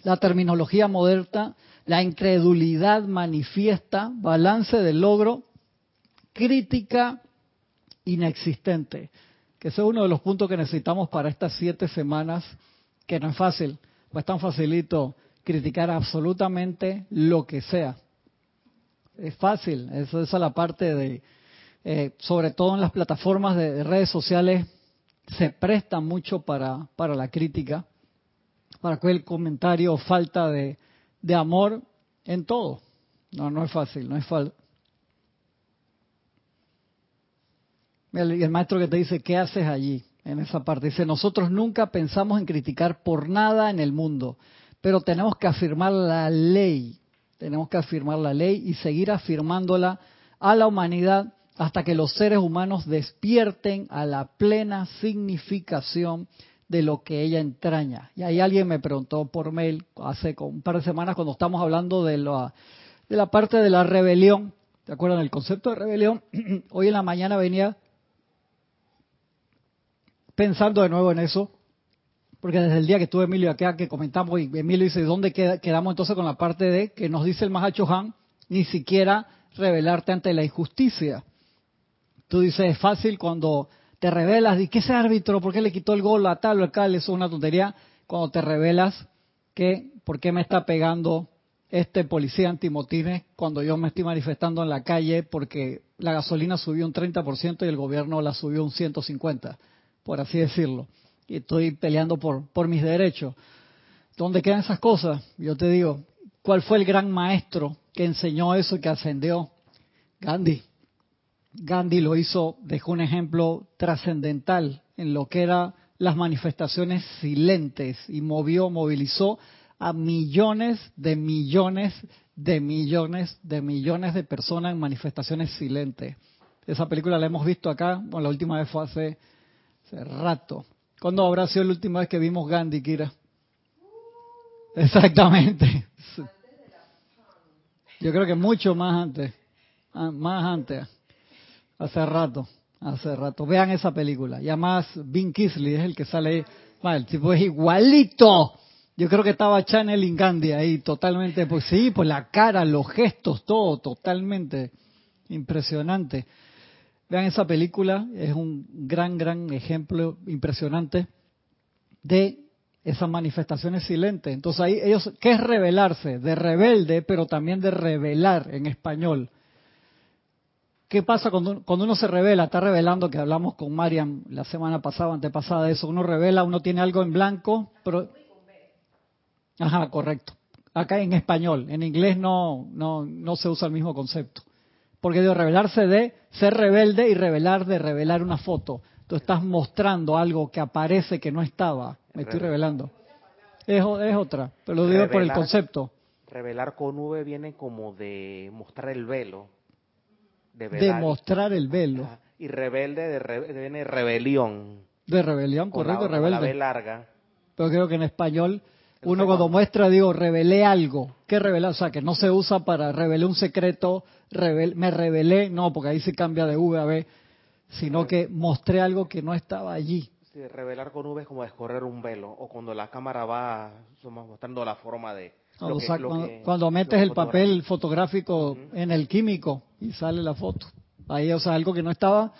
la terminología moderna, la incredulidad manifiesta, balance del logro, crítica inexistente. Que ese es uno de los puntos que necesitamos para estas 7 semanas, que no es fácil, no es tan facilito. Criticar absolutamente lo que sea. Es fácil, esa es la parte de, sobre todo en las plataformas de redes sociales, se presta mucho para la crítica, para aquel comentario, falta de amor en todo. No es fácil, no es fácil. El maestro que te dice, ¿qué haces allí? En esa parte dice, nosotros nunca pensamos en criticar por nada en el mundo. Pero tenemos que afirmar la ley, y seguir afirmándola a la humanidad hasta que los seres humanos despierten a la plena significación de lo que ella entraña. Y ahí alguien me preguntó por mail hace un par de semanas cuando estamos hablando de la parte de la rebelión, ¿te acuerdan del concepto de rebelión? Hoy en la mañana venía pensando de nuevo en eso. Porque desde el día que estuvo Emilio acá, que comentamos, y Emilio dice, ¿dónde quedamos entonces con la parte de que nos dice el Mahachohán? Ni siquiera rebelarte ante la injusticia. Tú dices, es fácil cuando te rebelas, ¿y qué ese árbitro? ¿Por qué le quitó el gol a tal o a tal? Eso es una tontería. Cuando te rebelas, ¿por qué me está pegando este policía antimotines cuando yo me estoy manifestando en la calle porque la gasolina subió un 30% y el gobierno la subió un 150%, por así decirlo? Y estoy peleando por mis derechos. ¿Dónde quedan esas cosas? Yo te digo, ¿cuál fue el gran maestro que enseñó eso y que ascendió? Gandhi. Gandhi lo hizo, dejó un ejemplo trascendental en lo que eran las manifestaciones silentes y movilizó a millones de personas en manifestaciones silentes. Esa película la hemos visto acá, bueno, la última vez fue hace rato. ¿Cuándo habrá sido la última vez que vimos Gandhi, Kira? Exactamente. Antes de yo creo que mucho más antes. Hace rato. Vean esa película. Y además, Ben Kingsley es el que sale ahí. Vale, el tipo es igualito. Yo creo que estaba Channing Gandhi ahí totalmente. Pues sí, pues la cara, los gestos, todo totalmente impresionante. Vean esa película, es un gran ejemplo impresionante de esas manifestaciones silentes. Entonces ahí ellos, ¿qué es rebelarse? De rebelde, pero también de revelar en español. ¿Qué pasa cuando uno se revela? Está revelando, que hablamos con Marian la semana pasada, antepasada, de eso. Uno revela, uno tiene algo en blanco, pero... Ajá, correcto. Acá en español, en inglés no se usa el mismo concepto. Porque de revelarse de ser rebelde y revelar de revelar una foto. Tú estás mostrando algo que aparece que no estaba. Me estoy revelando. Es otra, pero lo digo revelar, por el concepto. Revelar con V viene como de mostrar el velo. De mostrar el velo. Ajá. Y rebelde viene rebelión. De rebelión, con correcto, rebelde. Con la B larga. Pero creo que en español... Uno cuando muestra, digo, revelé algo. ¿Qué revelar? O sea, que no se usa para revelé un secreto, me revelé, no, porque ahí se cambia de V a B, sino que mostré algo que no estaba allí. Sí, revelar con V es como descorrer un velo, o cuando la cámara va mostrando la forma de... Cuando metes el papel fotográfico en el químico y sale la foto. Ahí, o sea, algo que no estaba,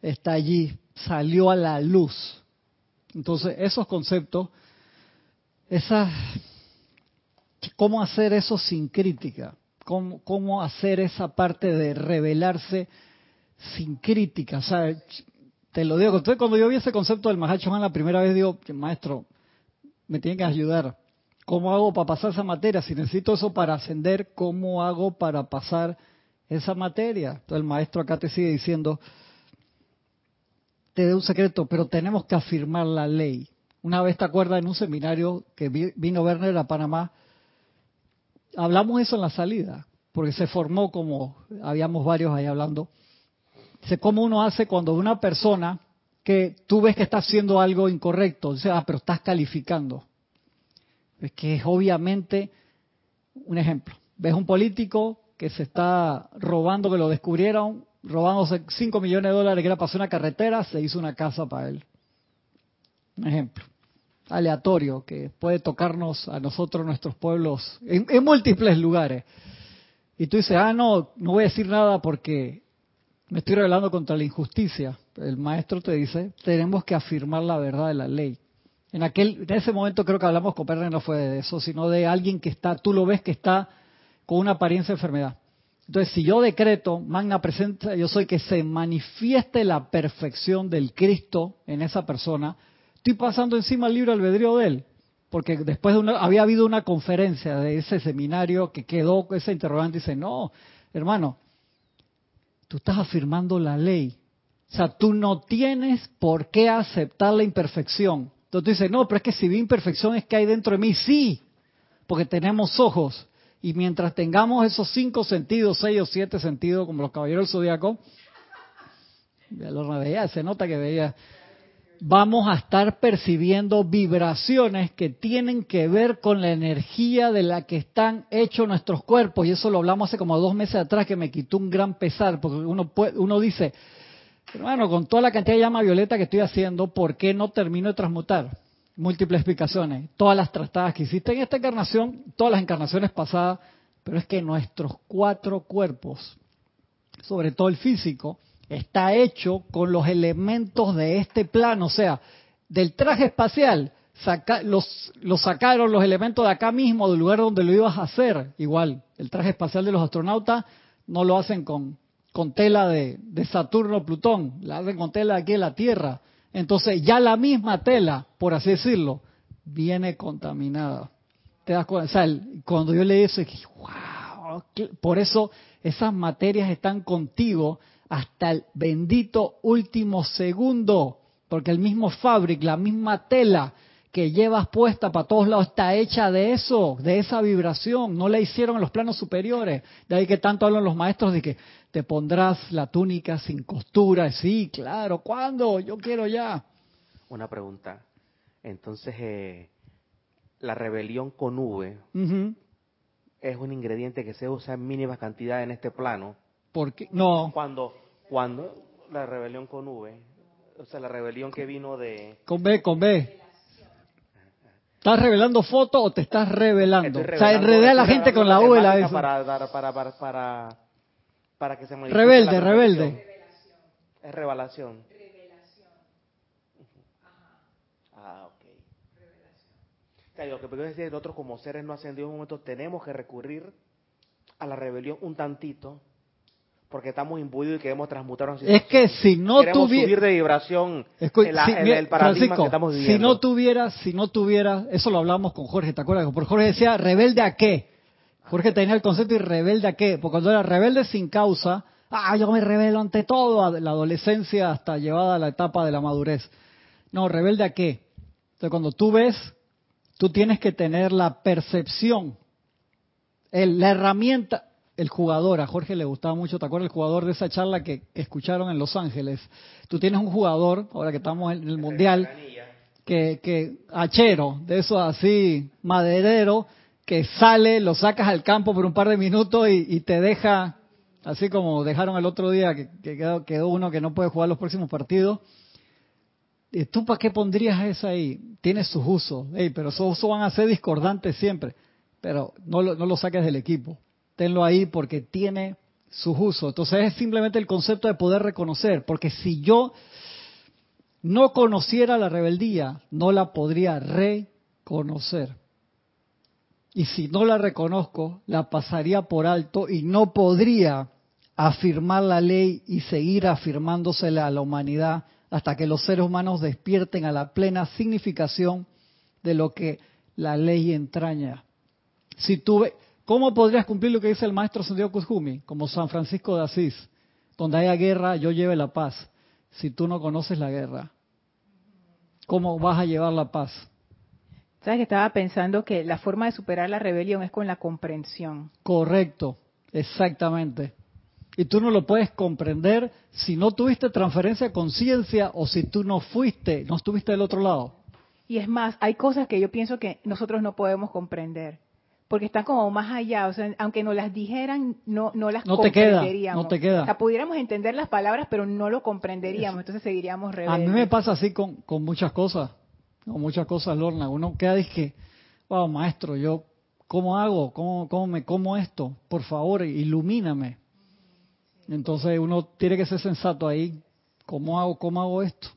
está allí, salió a la luz. Entonces, esos conceptos... ¿Cómo hacer eso sin crítica? ¿Cómo hacer esa parte de revelarse sin crítica? O sea, te lo digo, cuando yo vi ese concepto del Mahachohán la primera vez, digo, maestro, me tienen que ayudar. ¿Cómo hago para pasar esa materia? Si necesito eso para ascender, ¿cómo hago para pasar esa materia? Entonces el maestro acá te sigue diciendo, te doy un secreto, pero tenemos que afirmar la ley. Una vez, te acuerdas, en un seminario que vino Werner a Panamá, hablamos eso en la salida, porque se formó como, habíamos varios ahí hablando, dice, ¿cómo uno hace cuando una persona que tú ves que está haciendo algo incorrecto, dice, pero estás calificando? Es que es obviamente, un ejemplo, ves un político que se está robando, que lo descubrieron, robándose $5 millones, que era para hacer una carretera, se hizo una casa para él. Un ejemplo aleatorio que puede tocarnos a nosotros, nuestros pueblos, en múltiples lugares. Y tú dices, no voy a decir nada porque me estoy rebelando contra la injusticia. El maestro te dice, tenemos que afirmar la verdad de la ley. En ese momento creo que hablamos con Perna, no fue de eso, sino de alguien que está, tú lo ves que está con una apariencia de enfermedad. Entonces, si yo decreto, magna presencia, yo soy, que se manifieste la perfección del Cristo en esa persona, estoy pasando encima el libre albedrío de él, porque después de había habido una conferencia de ese seminario que quedó ese interrogante y dice, no, hermano, tú estás afirmando la ley, o sea, tú no tienes por qué aceptar la imperfección. Entonces tú dices, no, pero es que si vi imperfección es que hay dentro de mí. Sí, porque tenemos ojos, y mientras tengamos esos 5 sentidos, 6 o 7 sentidos, como los caballeros del zodiaco, Lorna veía, se nota que veía, vamos a estar percibiendo vibraciones que tienen que ver con la energía de la que están hechos nuestros cuerpos. Y eso lo hablamos hace como 2 meses atrás, que me quitó un gran pesar, porque uno dice, hermano, con toda la cantidad de llama violeta que estoy haciendo, ¿por qué no termino de transmutar? Múltiples explicaciones, todas las tratadas que hiciste en esta encarnación, todas las encarnaciones pasadas, pero es que nuestros 4 cuerpos, sobre todo el físico, está hecho con los elementos de este plano. O sea, del traje espacial lo sacaron los elementos de acá mismo, del lugar donde lo ibas a hacer. Igual, el traje espacial de los astronautas no lo hacen con tela de Saturno o Plutón, la hacen con tela aquí de la Tierra. Entonces ya la misma tela, por así decirlo, viene contaminada. ¿Te das cuenta? O sea, cuando yo leí eso, dije, wow, por eso esas materias están contigo hasta el bendito último segundo, porque el mismo fabric, la misma tela que llevas puesta para todos lados está hecha de eso, de esa vibración. No la hicieron en los planos superiores. De ahí que tanto hablan los maestros de que te pondrás la túnica sin costura. Sí, claro, ¿cuándo? Yo quiero ya. Una pregunta. Entonces, la rebelión con V es un ingrediente que se usa en mínimas cantidades en este plano. Porque no, cuando la rebelión con V, o sea, la rebelión que vino de con B. ¿Estás revelando foto o te estás revelando? O sea, enredé a la gente con la V, la S. Para que se manifieste. Rebelde. Es revelación. Revelación. Ah, okay. Revelación. Lo que decir, nosotros como seres no ascendidos en un momento tenemos que recurrir a la rebelión un tantito, porque estamos imbuidos y queremos transmutarnos. Es que si no tuviera subir de vibración el paradigma que estamos viviendo. Si no tuviera, eso lo hablamos con Jorge, ¿te acuerdas? Porque Jorge decía, ¿rebelde a qué? Jorge tenía el concepto de rebelde a qué, porque cuando era rebelde sin causa, yo me rebelo ante todo, la adolescencia hasta llevada a la etapa de la madurez. No, ¿rebelde a qué? Entonces cuando tú ves, tú tienes que tener la percepción, la herramienta. El jugador, a Jorge le gustaba mucho, ¿te acuerdas? El jugador de esa charla que escucharon en Los Ángeles. Tú tienes un jugador, ahora que estamos en el Mundial, que hachero, de esos así, maderero, que sale, lo sacas al campo por un par de minutos y te deja, así como dejaron el otro día, que quedó uno que no puede jugar los próximos partidos. ¿Y tú para qué pondrías eso ahí? Tiene sus usos, pero esos usos van a ser discordantes siempre. Pero no lo saques del equipo. Tenlo ahí porque tiene sus usos. Entonces es simplemente el concepto de poder reconocer, porque si yo no conociera la rebeldía, no la podría reconocer. Y si no la reconozco, la pasaría por alto y no podría afirmar la ley y seguir afirmándosela a la humanidad hasta que los seres humanos despierten a la plena significación de lo que la ley entraña. ¿Cómo podrías cumplir lo que dice el maestro Ascendido Kusumi? Como San Francisco de Asís, donde haya guerra, yo lleve la paz. Si tú no conoces la guerra, ¿cómo vas a llevar la paz? ¿Sabes que estaba pensando que la forma de superar la rebelión es con la comprensión? Correcto, exactamente. Y tú no lo puedes comprender si no tuviste transferencia de conciencia o si tú no estuviste del otro lado. Y es más, hay cosas que yo pienso que nosotros no podemos comprender, porque están como más allá, o sea, aunque nos las dijeran, no las comprenderíamos. No te queda. O sea, pudiéramos entender las palabras, pero no lo comprenderíamos, entonces seguiríamos rebeldes. A mí me pasa así con muchas cosas, Lorna. Uno queda y dice, wow, maestro, yo, ¿cómo hago? ¿Cómo me como esto? Por favor, ilumíname. Entonces uno tiene que ser sensato ahí. ¿Cómo hago esto?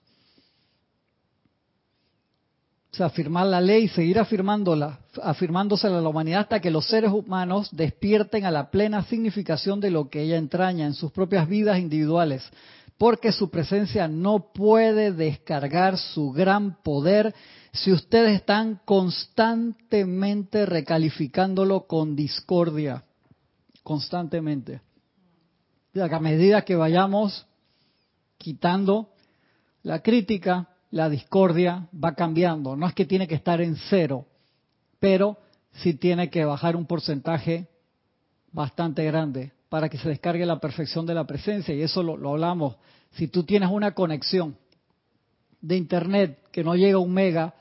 O sea, afirmar la ley y seguir afirmándosela a la humanidad hasta que los seres humanos despierten a la plena significación de lo que ella entraña en sus propias vidas individuales, porque su presencia no puede descargar su gran poder si ustedes están constantemente recalificándolo con discordia, constantemente. O sea, que a medida que vayamos quitando la crítica, la discordia va cambiando. No es que tiene que estar en cero, pero sí tiene que bajar un porcentaje bastante grande para que se descargue la perfección de la presencia. Y eso lo hablamos. Si tú tienes una conexión de internet que no llega a 1 mega,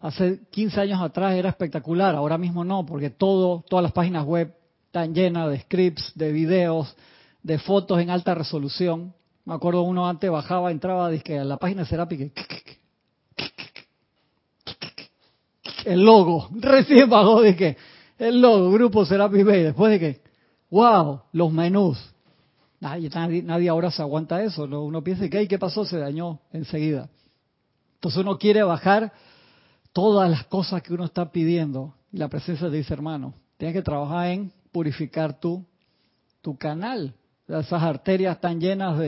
hace 15 años atrás era espectacular. Ahora mismo no, porque todas las páginas web están llenas de scripts, de videos, de fotos en alta resolución. Me acuerdo uno antes bajaba, entraba a la página Serapi, el logo, recién bajó, el logo, Grupo Serapi Bay, después wow, los menús. Nadie ahora se aguanta eso, ¿no? Uno piensa ¿qué pasó? Se dañó enseguida. Entonces uno quiere bajar todas las cosas que uno está pidiendo, y la presencia te dice, hermano, tienes que trabajar en purificar tu canal. Esas arterias están llenas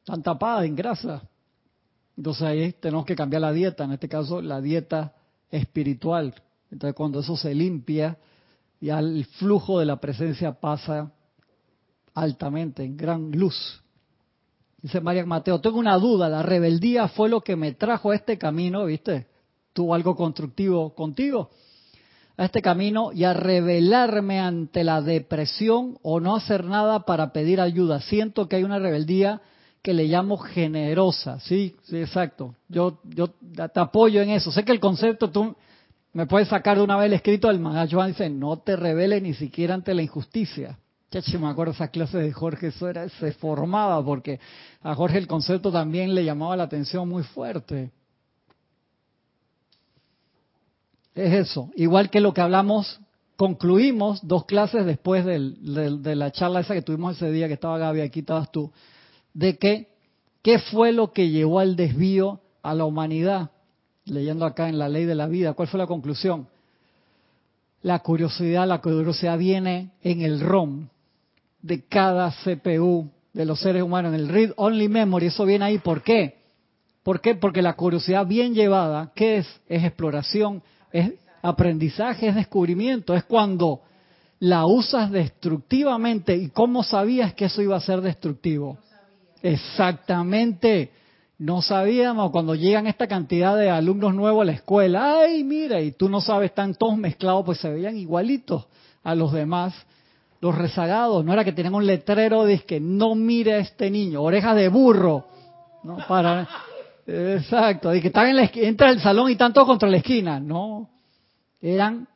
están tapadas en grasa. Entonces ahí tenemos que cambiar la dieta, en este caso la dieta espiritual. Entonces cuando eso se limpia, ya el flujo de la presencia pasa altamente, en gran luz. Dice Marian Mateo, tengo una duda, la rebeldía fue lo que me trajo a este camino, ¿viste? ¿Tuvo algo constructivo contigo? A este camino y a rebelarme ante la depresión o no hacer nada para pedir ayuda. Siento que hay una rebeldía que le llamo generosa. Sí, exacto. Yo te apoyo en eso. Sé que el concepto tú me puedes sacar de una vez el escrito del Mahachohán. Dice, no te rebeles ni siquiera ante la injusticia. Chachi, me acuerdo esas clases de Jorge. Eso se formaba porque a Jorge el concepto también le llamaba la atención muy fuerte. Es eso, igual que lo que hablamos, concluimos 2 clases después de la charla esa que tuvimos ese día que estaba Gaby, aquí estabas tú, de que, ¿qué fue lo que llevó al desvío a la humanidad? leyendo acá en La Ley de la Vida, ¿cuál fue la conclusión? La curiosidad viene en el ROM de cada CPU de los seres humanos, en el Read Only Memory, eso viene ahí. ¿Por qué? ¿Por qué? Porque la curiosidad bien llevada, ¿qué es? Es exploración, es aprendizaje, es descubrimiento, es cuando la usas destructivamente. ¿Y cómo sabías que eso iba a ser destructivo? Exactamente, no sabíamos. Cuando llegan esta cantidad de alumnos nuevos a la escuela, ¡ay, mira! Y tú no sabes, están todos mezclados, pues se veían igualitos a los demás, los rezagados. No era que tenían un letrero de que no mire a este niño, orejas de burro, no para. Exacto, de que están en la esquina, entra al salón y están todos contra la esquina. No, eran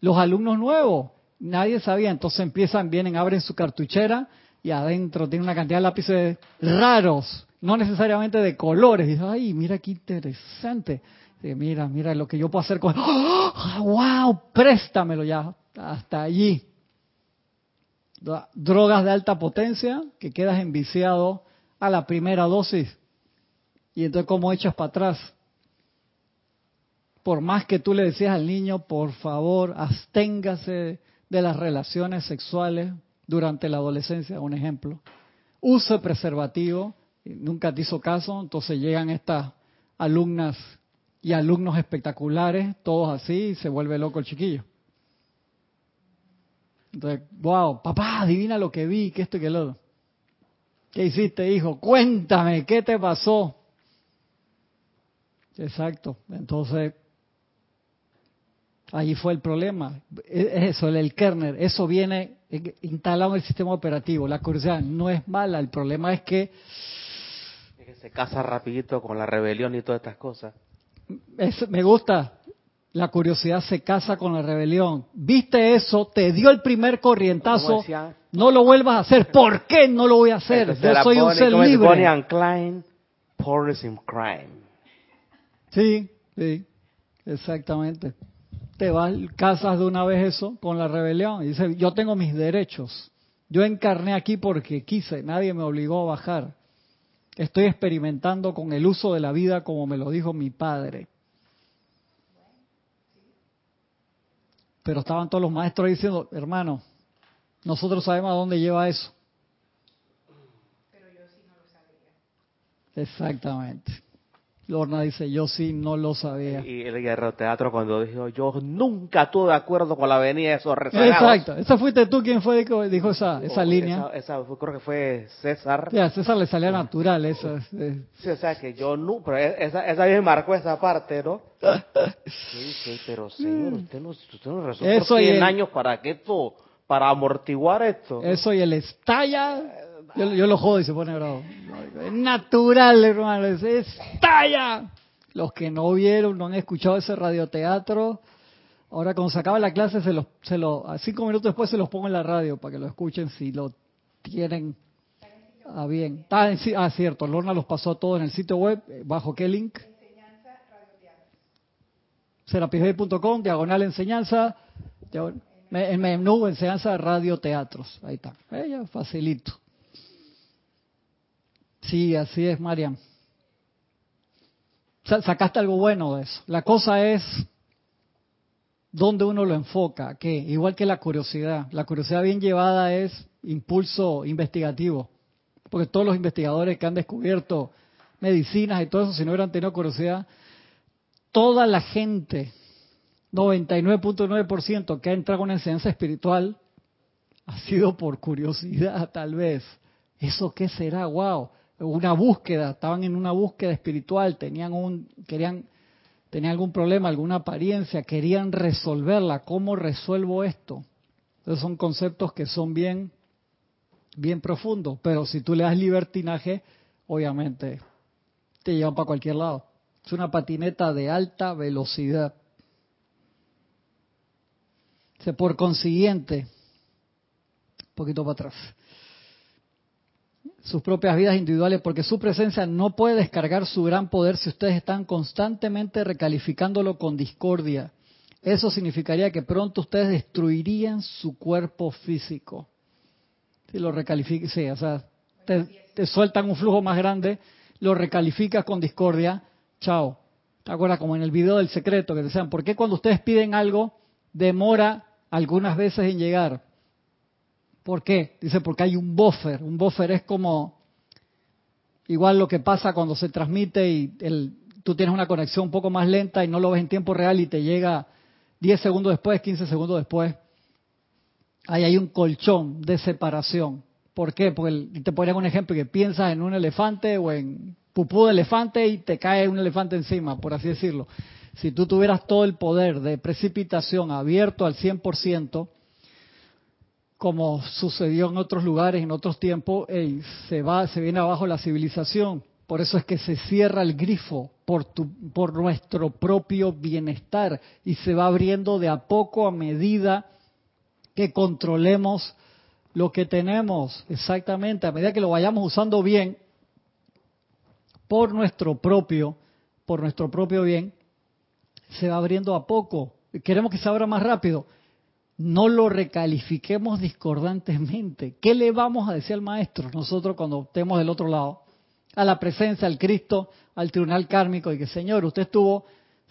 los alumnos nuevos, nadie sabía. Entonces empiezan, vienen, abren su cartuchera y adentro tiene una cantidad de lápices raros, no necesariamente de colores. Dices, ay, mira qué interesante. Y mira lo que yo puedo hacer con... ¡Oh, wow! Préstamelo ya. Hasta allí. Drogas de alta potencia que quedas enviciado a la primera dosis. Y entonces, ¿cómo echas para atrás? Por más que tú le decías al niño, por favor, absténgase de las relaciones sexuales durante la adolescencia, un ejemplo. Uso preservativo, nunca te hizo caso. Entonces llegan estas alumnas y alumnos espectaculares, todos así, y se vuelve loco el chiquillo. Entonces, wow, papá, adivina lo que vi, que esto y que lo otro. ¿Qué hiciste, hijo? Cuéntame, ¿qué te pasó? Exacto, entonces, ahí fue el problema. Eso, el kernel, eso viene instalado en el sistema operativo. La curiosidad no es mala, el problema es que... Es que se casa rapidito con la rebelión y todas estas cosas. Me gusta, la curiosidad se casa con la rebelión. Viste eso, te dio el primer corrientazo, decía, no lo vuelvas a hacer. ¿Por qué no lo voy a hacer? Entonces, yo soy un ser libre. Bonnie and Clyde, Pornism Crime. Sí, exactamente. Te vas, casas de una vez eso con la rebelión. Y dice, yo tengo mis derechos. Yo encarné aquí porque quise. Nadie me obligó a bajar. Estoy experimentando con el uso de la vida como me lo dijo mi padre. Pero estaban todos los maestros diciendo, hermano, nosotros sabemos a dónde lleva eso. Pero yo sí no lo sabía. Exactamente. Lorna dice, yo sí no lo sabía. Y el guerroteatro cuando dijo, yo nunca estuve de acuerdo con la venida de esos rezagados. Exacto, esa fuiste tú quien fue que dijo esa línea. Creo que fue César. Ya, César le salía natural esa. Sí, o sea que yo no, pero esa bien marcó esa parte, ¿no? Sí, pero señor, usted no resolvió 100 años para que esto, para amortiguar esto. Eso y el estalla... Yo lo jodo y se pone bravo. Es natural, hermano. ¡Estalla! Los que no vieron, no han escuchado ese radioteatro, ahora cuando se acaba la clase, a 5 minutos después se los pongo en la radio para que lo escuchen si lo tienen a bien. Cierto, Lorna los pasó a todos en el sitio web. ¿Bajo qué link? Enseñanza radioteatro. serapisbay.com/enseñanza. En menú, enseñanza radioteatros. Ahí está. Ya, facilito. Sí, así es, Marian. Sacaste algo bueno de eso. La cosa es dónde uno lo enfoca, que igual que la curiosidad bien llevada es impulso investigativo, porque todos los investigadores que han descubierto medicinas y todo eso, si no hubieran tenido curiosidad, toda la gente, 99.9% que ha entrado en una enseñanza espiritual, ha sido por curiosidad, tal vez. ¿Eso qué será? ¡Wow! Una búsqueda, estaban en una búsqueda espiritual, tenían algún problema, alguna apariencia, querían resolverla. ¿Cómo resuelvo esto? Entonces son conceptos que son bien, bien profundos, pero si tú le das libertinaje, obviamente te llevan para cualquier lado. Es una patineta de alta velocidad. Por consiguiente, un poquito para atrás. Sus propias vidas individuales, porque su presencia no puede descargar su gran poder si ustedes están constantemente recalificándolo con discordia. Eso significaría que pronto ustedes destruirían su cuerpo físico. Si lo recalificas, sí, o sea, te sueltan un flujo más grande, lo recalificas con discordia, chao. ¿Te acuerdas? Como en el video del secreto, que decían, ¿por qué cuando ustedes piden algo demora algunas veces en llegar? ¿Por qué? Dice, porque hay un buffer. Un buffer es como igual lo que pasa cuando se transmite y tú tienes una conexión un poco más lenta y no lo ves en tiempo real y te llega 10 segundos después, 15 segundos después. Ahí hay un colchón de separación. ¿Por qué? Porque te ponían un ejemplo que piensas en un elefante o en pupú de elefante y te cae un elefante encima, por así decirlo. Si tú tuvieras todo el poder de precipitación abierto al 100%, como sucedió en otros lugares, en otros tiempos, se viene abajo la civilización. Por eso es que se cierra el grifo por nuestro propio bienestar y se va abriendo de a poco a medida que controlemos lo que tenemos. Exactamente, a medida que lo vayamos usando bien, por nuestro propio bien, se va abriendo a poco. Queremos que se abra más rápido. No lo recalifiquemos discordantemente. ¿Qué le vamos a decir al maestro? Nosotros cuando estemos del otro lado, a la presencia, al Cristo, al tribunal kármico, y que Señor, usted estuvo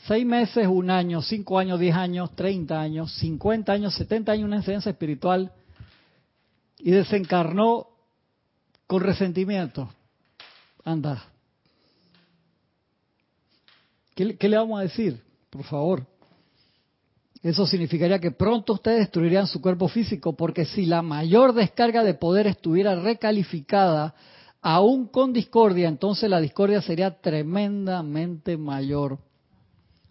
6 meses, 1 año, 5 años, 10 años, 30 años, 50 años, 70 años, una enseñanza espiritual y desencarnó con resentimiento. Anda. ¿Qué le vamos a decir? Por favor. Eso significaría que pronto ustedes destruirían su cuerpo físico, porque si la mayor descarga de poder estuviera recalificada, aún con discordia, entonces la discordia sería tremendamente mayor.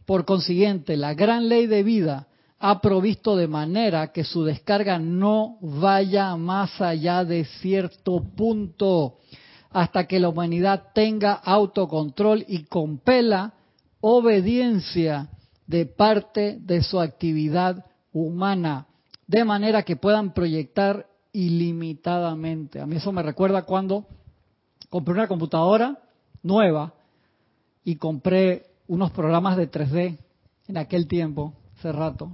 Por consiguiente, la gran ley de vida ha provisto de manera que su descarga no vaya más allá de cierto punto, hasta que la humanidad tenga autocontrol y compela obediencia de parte de su actividad humana, de manera que puedan proyectar ilimitadamente. A mí eso me recuerda cuando compré una computadora nueva y compré unos programas de 3D en aquel tiempo, hace rato.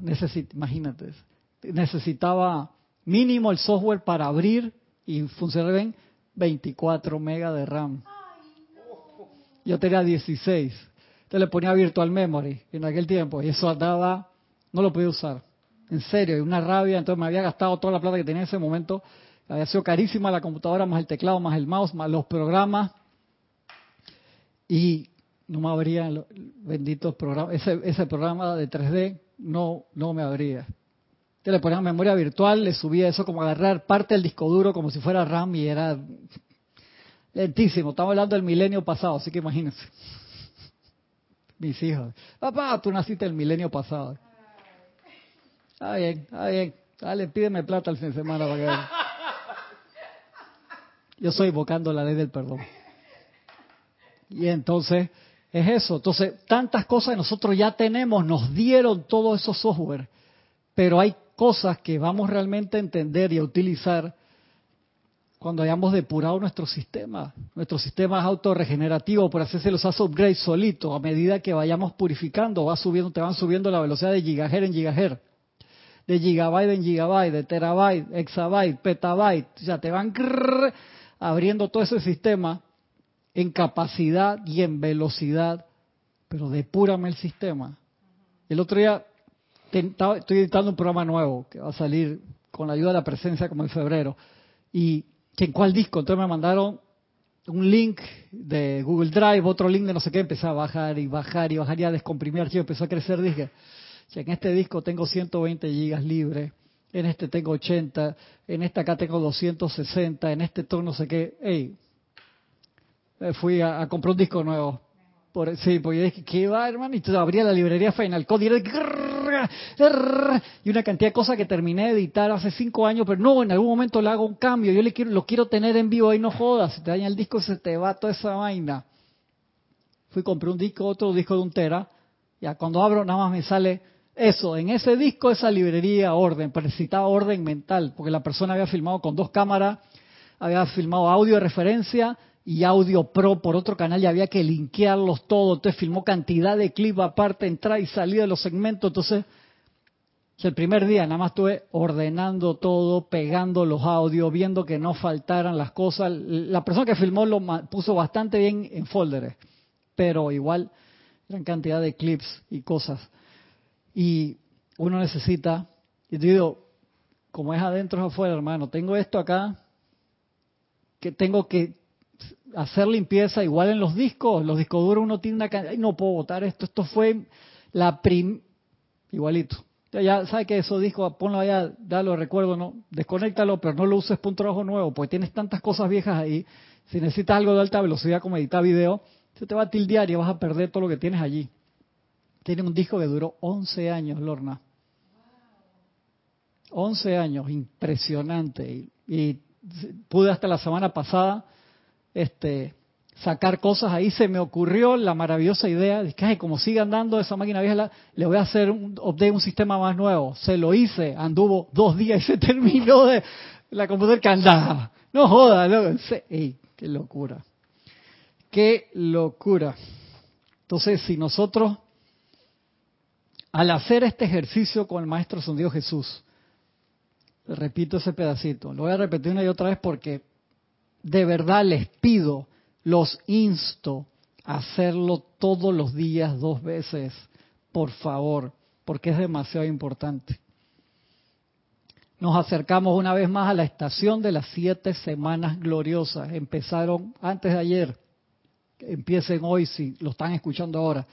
Imagínate, necesitaba mínimo el software para abrir y funcionar bien 24 megas de RAM. Yo tenía 16. Entonces le ponía virtual memory en aquel tiempo y eso andaba, no lo podía usar. En serio, y una rabia. Entonces me había gastado toda la plata que tenía en ese momento. Había sido carísima la computadora, más el teclado, más el mouse, más los programas. Y no me abrían los benditos programas. Ese programa de 3D no me abría. Entonces le ponía memoria virtual, le subía eso como agarrar parte del disco duro como si fuera RAM y era lentísimo. Estamos hablando del milenio pasado, así que imagínense. Mis hijos, papá, tú naciste el milenio pasado. Está bien. Dale, pídeme plata el fin de semana para que vea. Yo estoy invocando la ley del perdón. Y entonces, es eso. Entonces, tantas cosas que nosotros ya tenemos, nos dieron todos esos software. Pero hay cosas que vamos realmente a entender y a utilizar cuando hayamos depurado nuestro sistema. Nuestro sistema es autorregenerativo, por hacerse los hace upgrade solito. A medida que vayamos purificando, te van subiendo la velocidad de gigahertz en gigahertz, de gigabyte en gigabyte, de terabyte, exabyte, petabyte. O sea, te van abriendo todo ese sistema en capacidad y en velocidad, pero depúrame el sistema. El otro día estoy editando un programa nuevo que va a salir con la ayuda de la presencia como en febrero. Y ¿en cuál disco? Entonces me mandaron un link de Google Drive, otro link de no sé qué. Empecé a bajar y a descomprimir archivos. Empezó a crecer. Dije, en este disco tengo 120 gigas libres, en este tengo 80, en esta acá tengo 260, en este todo no sé qué. Fui a comprar un disco nuevo. Porque yo dije, ¿qué va, hermano? Y abría la librería Final Cut y era y una cantidad de cosas que terminé de editar hace 5 años, pero no, en algún momento le hago un cambio, yo lo quiero tener en vivo, ahí no jodas, se te daña el disco, se te va toda esa vaina. Fui, compré un disco, otro disco de 1 tera, ya cuando abro nada más me sale eso, en ese disco, esa librería, orden, necesitaba orden mental, porque la persona había filmado con 2 cámaras, había filmado audio de referencia y audio pro por otro canal y había que linkearlos todos, entonces filmó cantidad de clips aparte, entrar y salir de los segmentos, entonces el primer día nada más estuve ordenando todo, pegando los audios, viendo que no faltaran las cosas. La persona que filmó lo puso bastante bien en folderes, pero igual gran cantidad de clips y cosas. Y uno necesita, y te digo, como es adentro es afuera, hermano, tengo esto acá, que tengo que hacer limpieza, igual en los discos duros uno tiene una cantidad, no puedo botar esto fue la igualito. Ya sabes que esos discos, ponlo allá, dalo, recuerdo, no, desconéctalo, pero no lo uses para un trabajo nuevo, porque tienes tantas cosas viejas ahí. Si necesitas algo de alta velocidad como editar video, se te va a tildear y vas a perder todo lo que tienes allí. Tiene un disco que duró 11 años, Lorna. 11 años, impresionante. Y pude hasta la semana pasada sacar cosas. Ahí se me ocurrió la maravillosa idea de que, ay, como sigue andando esa máquina vieja, le voy a hacer un update, un sistema más nuevo. Se lo hice, anduvo 2 días y se terminó de la computadora que andaba. No joda, loco. Ey, qué locura. Qué locura. Entonces, si nosotros, al hacer este ejercicio con el Maestro Ascendido Jesús, repito ese pedacito, lo voy a repetir una y otra vez porque de verdad les pido, los insto a hacerlo todos los días 2 veces, por favor, porque es demasiado importante. Nos acercamos una vez más a la estación de las 7 semanas gloriosas. Empezaron antes de ayer, empiecen hoy si lo están escuchando ahora.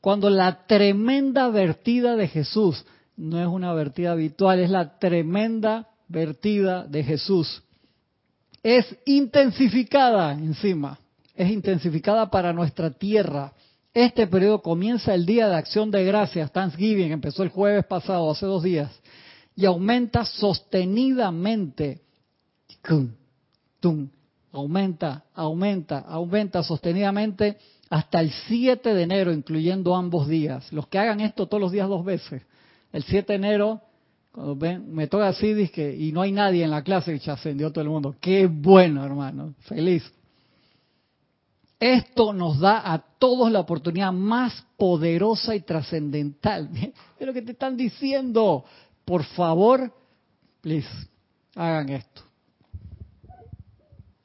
Cuando la tremenda vertida de Jesús, no es una vertida habitual, es la tremenda vertida de Jesús, es intensificada encima, es intensificada para nuestra tierra. Este periodo comienza el Día de Acción de Gracias, Thanksgiving, empezó el jueves pasado, hace 2 días, y aumenta sostenidamente, aumenta sostenidamente hasta el 7 de enero, incluyendo ambos días. Los que hagan esto todos los días 2 veces. El 7 de enero, cuando ven, me toca así, dizque, y no hay nadie en la clase, y se ascendió todo el mundo. ¡Qué bueno, hermano! ¡Feliz! Esto nos da a todos la oportunidad más poderosa y trascendental. Es lo que te están diciendo. Por favor, please, hagan esto.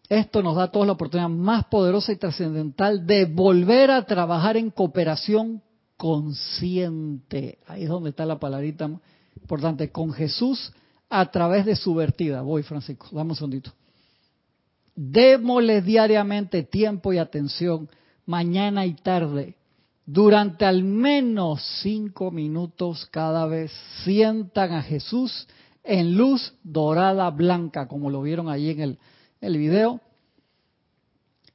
Esto nos da a todos la oportunidad más poderosa y trascendental de volver a trabajar en cooperación consciente, ahí es donde está la palabrita importante, con Jesús a través de su vertida. Voy, Francisco, dame un segundito. Démosle diariamente tiempo y atención, mañana y tarde, durante al menos 5 minutos cada vez. Sientan a Jesús en luz dorada blanca, como lo vieron allí en el video.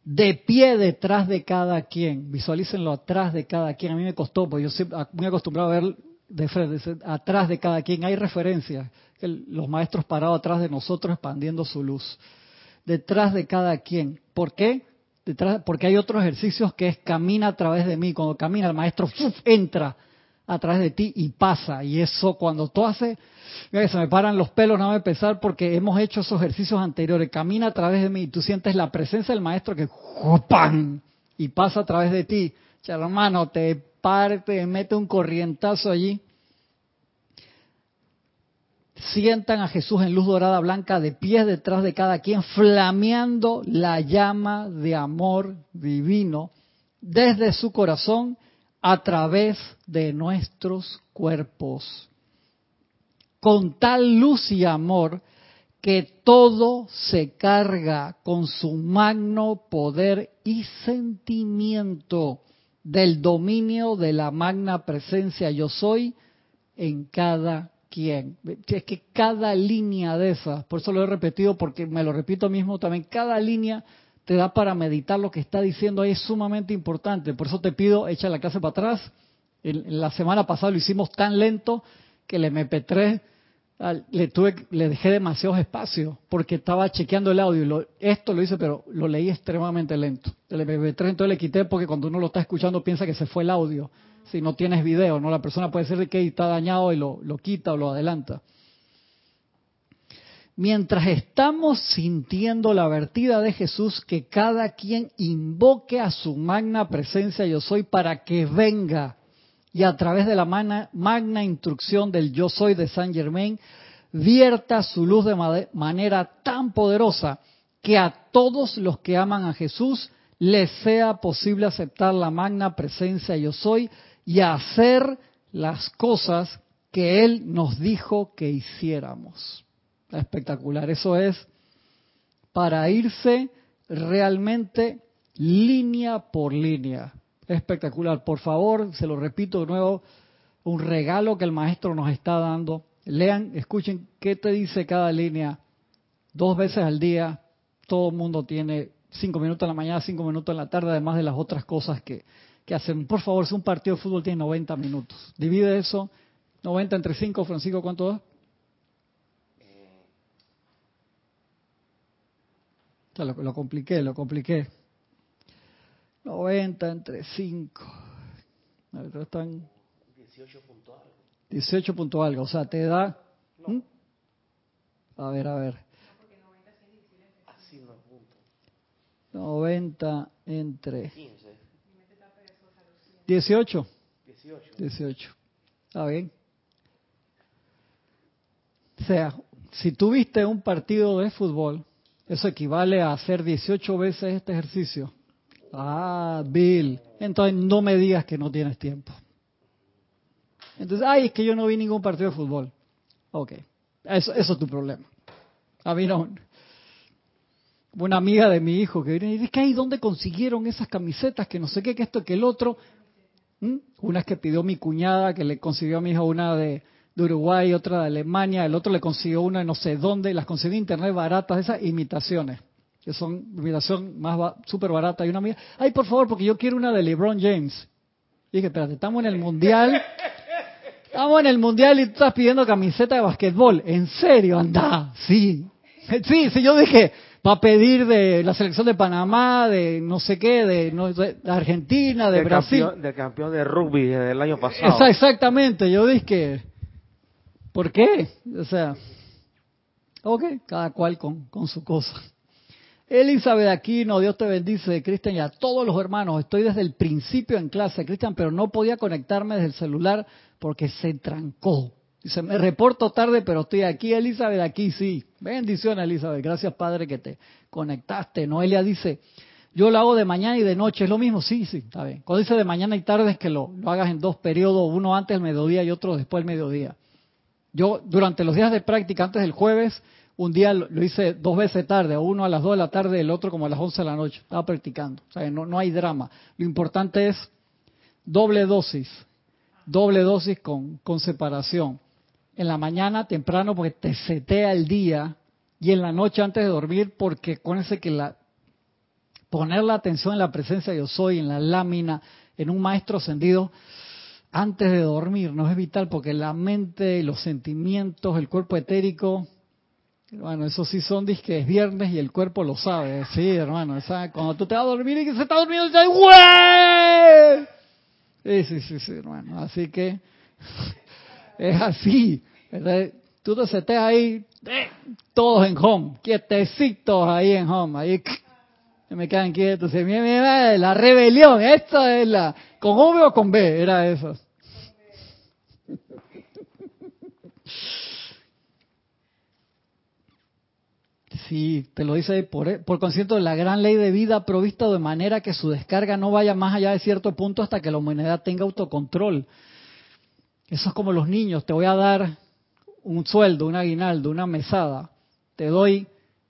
De pie detrás de cada quien, visualícenlo atrás de cada quien. A mí me costó, porque yo siempre muy acostumbrado a ver de frente, atrás de cada quien. Hay referencias, los maestros parados atrás de nosotros expandiendo su luz. Detrás de cada quien. ¿Por qué? Porque hay otros ejercicios que es camina a través de mí. Cuando camina el maestro entra a través de ti y pasa. Y eso cuando tú haces, mira que se me paran los pelos, no me pesar, porque hemos hecho esos ejercicios anteriores. Camina a través de mí y tú sientes la presencia del maestro que ¡pam! Y pasa a través de ti. Hermano, te parte, mete un corrientazo allí. Sientan a Jesús en luz dorada blanca, de pies detrás de cada quien, flameando la llama de amor divino desde su corazón a través de nuestros cuerpos, con tal luz y amor que todo se carga con su magno poder y sentimiento del dominio de la magna presencia yo soy en cada quien. Es que cada línea de esas, por eso lo he repetido, porque me lo repito mismo también, cada línea te da para meditar lo que está diciendo ahí, es sumamente importante. Por eso te pido, echa la clase para atrás. La semana pasada lo hicimos tan lento que el MP3 le dejé demasiados espacios porque estaba chequeando el audio. Esto lo hice, pero lo leí extremadamente lento. El MP3 entonces le quité porque cuando uno lo está escuchando piensa que se fue el audio. Si no tienes video, no, la persona puede ser que está dañado y lo quita o lo adelanta. Mientras estamos sintiendo la vertida de Jesús, que cada quien invoque a su magna presencia yo soy para que venga, y a través de la magna instrucción del yo soy de San Germán, vierta su luz de manera tan poderosa que a todos los que aman a Jesús les sea posible aceptar la magna presencia yo soy y hacer las cosas que Él nos dijo que hiciéramos. Espectacular, eso es para irse realmente línea por línea. Espectacular, por favor, se lo repito de nuevo, un regalo que el maestro nos está dando. Lean, escuchen qué te dice cada línea, 2 veces al día, todo el mundo tiene 5 minutos en la mañana, 5 minutos en la tarde, además de las otras cosas que hacen. Por favor, si un partido de fútbol tiene 90 minutos, divide eso, 90 entre 5, Francisco, ¿cuánto da? O sea, lo compliqué. 90 entre 5. A ver, están 18 punto algo. 18 punto algo, o sea, te da... No. A ver. No, porque 90 es difícil. Así no es punto. 90 entre... 15. 18. 18. Está bien. O sea, si tuviste un partido de fútbol, eso equivale a hacer 18 veces este ejercicio. Ah, Bill. Entonces no me digas que no tienes tiempo. Entonces, ay, es que yo no vi ningún partido de fútbol. Ok, eso es tu problema. A mí no. Una amiga de mi hijo que viene y dice, ¿y dónde consiguieron esas camisetas? Que no sé qué, que esto, que el otro. Unas que pidió mi cuñada, que le consiguió a mi hija una de Uruguay, otra de Alemania, el otro le consiguió una de no sé dónde, y las consiguió en internet baratas, esas imitaciones, que son imitación más súper barata. Y una amiga, ay, por favor, porque yo quiero una de LeBron James. Y dije, espérate, estamos en el mundial y tú estás pidiendo camiseta de basquetbol. ¿En serio? Anda, sí, yo dije, para pedir de la selección de Panamá, de no sé qué, de Argentina, de Brasil. Del campeón de rugby del año pasado. Exactamente, yo dije, ¿por qué? O sea, ok, cada cual con su cosa. Elizabeth Aquino, Dios te bendice, Cristian, y a todos los hermanos. Estoy desde el principio en clase, Cristian, pero no podía conectarme desde el celular porque se trancó. Dice, me reporto tarde, pero estoy aquí, Elizabeth, aquí sí. Bendiciones, Elizabeth. Gracias, Padre, que te conectaste. Noelia dice, yo lo hago de mañana y de noche. ¿Es lo mismo? Sí, está bien. Cuando dice de mañana y tarde es que lo hagas en 2 periodos, uno antes del mediodía y otro después del mediodía. Yo, durante los días de práctica, antes del jueves, un día lo hice 2 veces tarde, uno a las 2 de la tarde, el otro como a las 11 de la noche. Estaba practicando. O sea, no hay drama. Lo importante es doble dosis con separación. En la mañana temprano porque te setea el día y en la noche antes de dormir porque acuérdense que poner la atención en la presencia yo soy, en la lámina, en un maestro ascendido, antes de dormir no es vital porque la mente, los sentimientos, el cuerpo etérico, bueno, eso sí son disque es viernes y el cuerpo lo sabe, sí hermano, esa, cuando tú te vas a dormir y que se está durmiendo, ya ¡güey! Sí, hermano, así que... Es así, ¿verdad? Tú te seteas ahí, todos en home, quietecitos ahí en home, ahí se me quedan quietos. Mira, la rebelión, esta es la, ¿con V o con B? Era eso. Sí, te lo dice ahí, por consciente de la gran ley de vida provista de manera que su descarga no vaya más allá de cierto punto hasta que la humanidad tenga autocontrol. Eso es como los niños, te voy a dar un sueldo, un aguinaldo, una mesada, te doy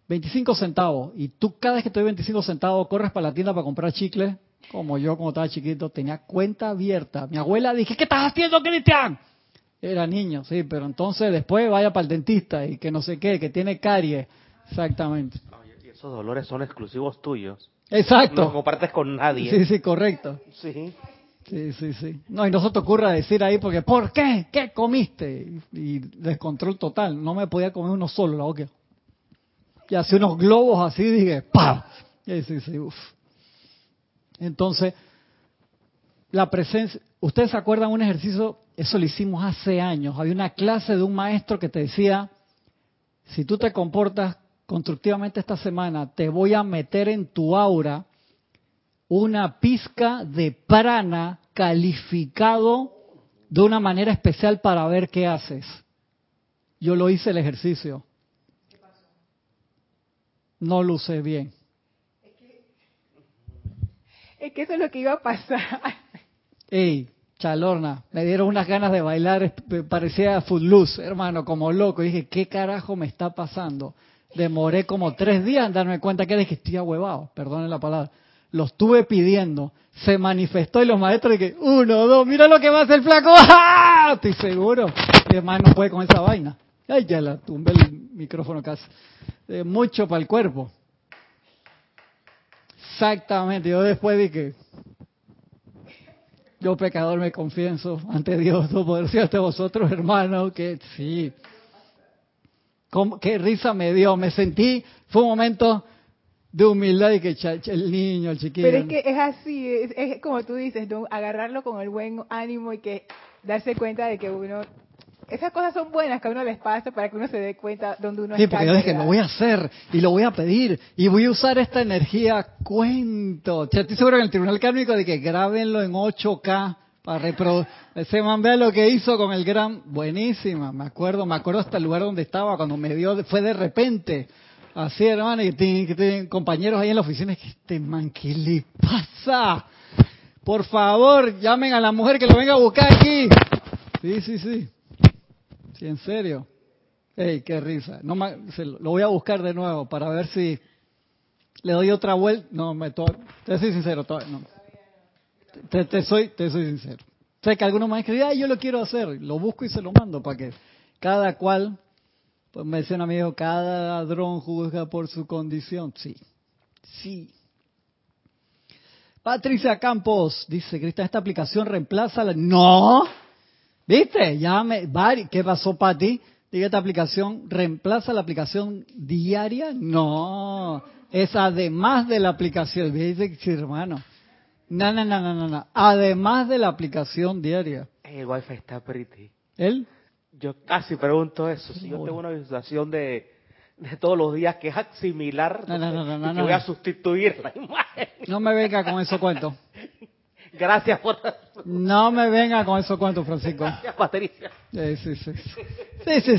25 centavos y tú cada vez que te doy 25 centavos corres para la tienda para comprar chicles, como yo cuando estaba chiquito tenía cuenta abierta. Mi abuela dije, ¿qué estás haciendo, Cristian? Era niño, sí, pero entonces después vaya para el dentista y que no sé qué, que tiene caries, exactamente. Y esos dolores son exclusivos tuyos. Exacto. No los compartes con nadie. Sí, correcto. Sí. No, y no se te ocurra decir ahí porque, ¿por qué? ¿Qué comiste? Y descontrol total. No me podía comer uno solo, la boca. Y hacía unos globos así, dije, ¡pam! Y sí, uff. Entonces, la presencia... ¿Ustedes se acuerdan un ejercicio? Eso lo hicimos hace años. Había una clase de un maestro que te decía, si tú te comportas constructivamente esta semana, te voy a meter en tu aura una pizca de prana calificado de una manera especial para ver qué haces. Yo lo hice el ejercicio. ¿Qué pasó? No lo usé bien. Es que Es que eso es lo que iba a pasar. Ey, Chalorna, me dieron unas ganas de bailar, parecía Footloose, hermano, como loco. Y dije, ¿qué carajo me está pasando? Demoré como 3 días en darme cuenta que estoy ahuevado, perdonen la palabra. Lo estuve pidiendo, se manifestó y los maestros dije, 1, 2, mira lo que va a hacer el flaco. ¡Ah! Estoy seguro. Mi hermano no puede con esa vaina. Ay, ya la tumbé el micrófono casi. Mucho para el cuerpo. Exactamente, yo después dije, yo pecador me confieso ante Dios, no poder ser ante vosotros, hermano, que sí. Qué risa me dio, me sentí, fue un momento de humildad y que el niño, el chiquillo. Pero es que es así, es como tú dices, ¿no? Agarrarlo con el buen ánimo y que darse cuenta de que uno, esas cosas son buenas que a uno les pasa para que uno se dé cuenta donde uno está. Sí, porque yo dije, lo voy a hacer y lo voy a pedir y voy a usar esta energía, cuento. Estoy seguro que en el tribunal kármico de que grábenlo en 8K. Para reproducir, ese man, vea lo que hizo con el gran, buenísima, me acuerdo hasta el lugar donde estaba, cuando me dio, fue de repente, así hermano, y tienen compañeros ahí en la oficina, que este man, ¿qué le pasa? Por favor, llamen a la mujer que lo venga a buscar aquí. Sí, en serio. Ey, qué risa. No, lo voy a buscar de nuevo para ver si le doy otra vuelta. Te soy sincero, todavía no. Te soy sincero. Sé que algunos maestros dicen, yo lo quiero hacer, lo busco y se lo mando para que cada cual, pues me decían a mí, cada ladrón juzga por su condición. Sí. Patricia Campos dice, Cristian, esta aplicación reemplaza la... ¡No! ¿Viste? ¿Qué pasó, Pati? Diga, esta aplicación reemplaza la aplicación diaria. No, es además de la aplicación. Dice, sí, hermano. No. Además de la aplicación diaria. El Wi-Fi está pretty. ¿Él? Yo casi pregunto eso. Si yo tengo una visualización de todos los días que es similar, no, voy a sustituir la imagen. No me venga con eso cuento. Gracias por... No me venga con eso cuento, Francisco. Gracias, Patricia. Sí.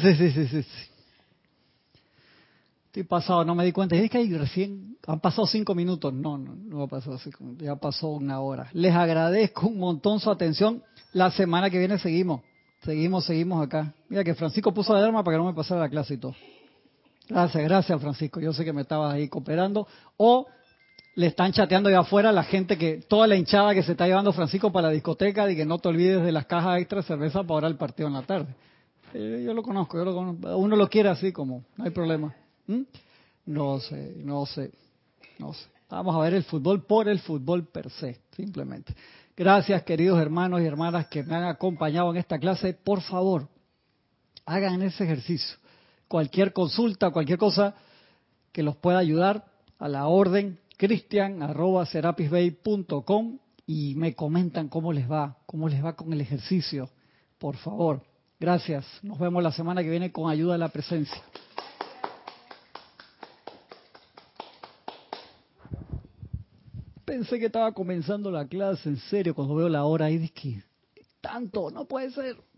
Estoy pasado, no me di cuenta. Es que ahí recién han pasado 5 minutos. No ha pasado 5 minutos. Ya pasó 1 hora. Les agradezco un montón su atención. La semana que viene seguimos acá. Mira que Francisco puso la alarma para que no me pasara la clase y todo. Gracias Francisco. Yo sé que me estabas ahí cooperando. O le están chateando allá afuera la gente que, toda la hinchada que se está llevando Francisco para la discoteca y que no te olvides de las cajas extra de cerveza para ahora el partido en la tarde. Yo lo conozco. Uno lo quiere así como, no hay problema. No sé. Vamos a ver el fútbol por el fútbol per se, simplemente. Gracias, queridos hermanos y hermanas que me han acompañado en esta clase. Por favor, hagan ese ejercicio. Cualquier consulta, cualquier cosa que los pueda ayudar, a la orden, cristian@serapisbay.com, y me comentan cómo les va con el ejercicio. Por favor, gracias. Nos vemos la semana que viene con ayuda de la presencia. Pensé que estaba comenzando la clase, en serio, cuando veo la hora ahí, dije, tanto, no puede ser.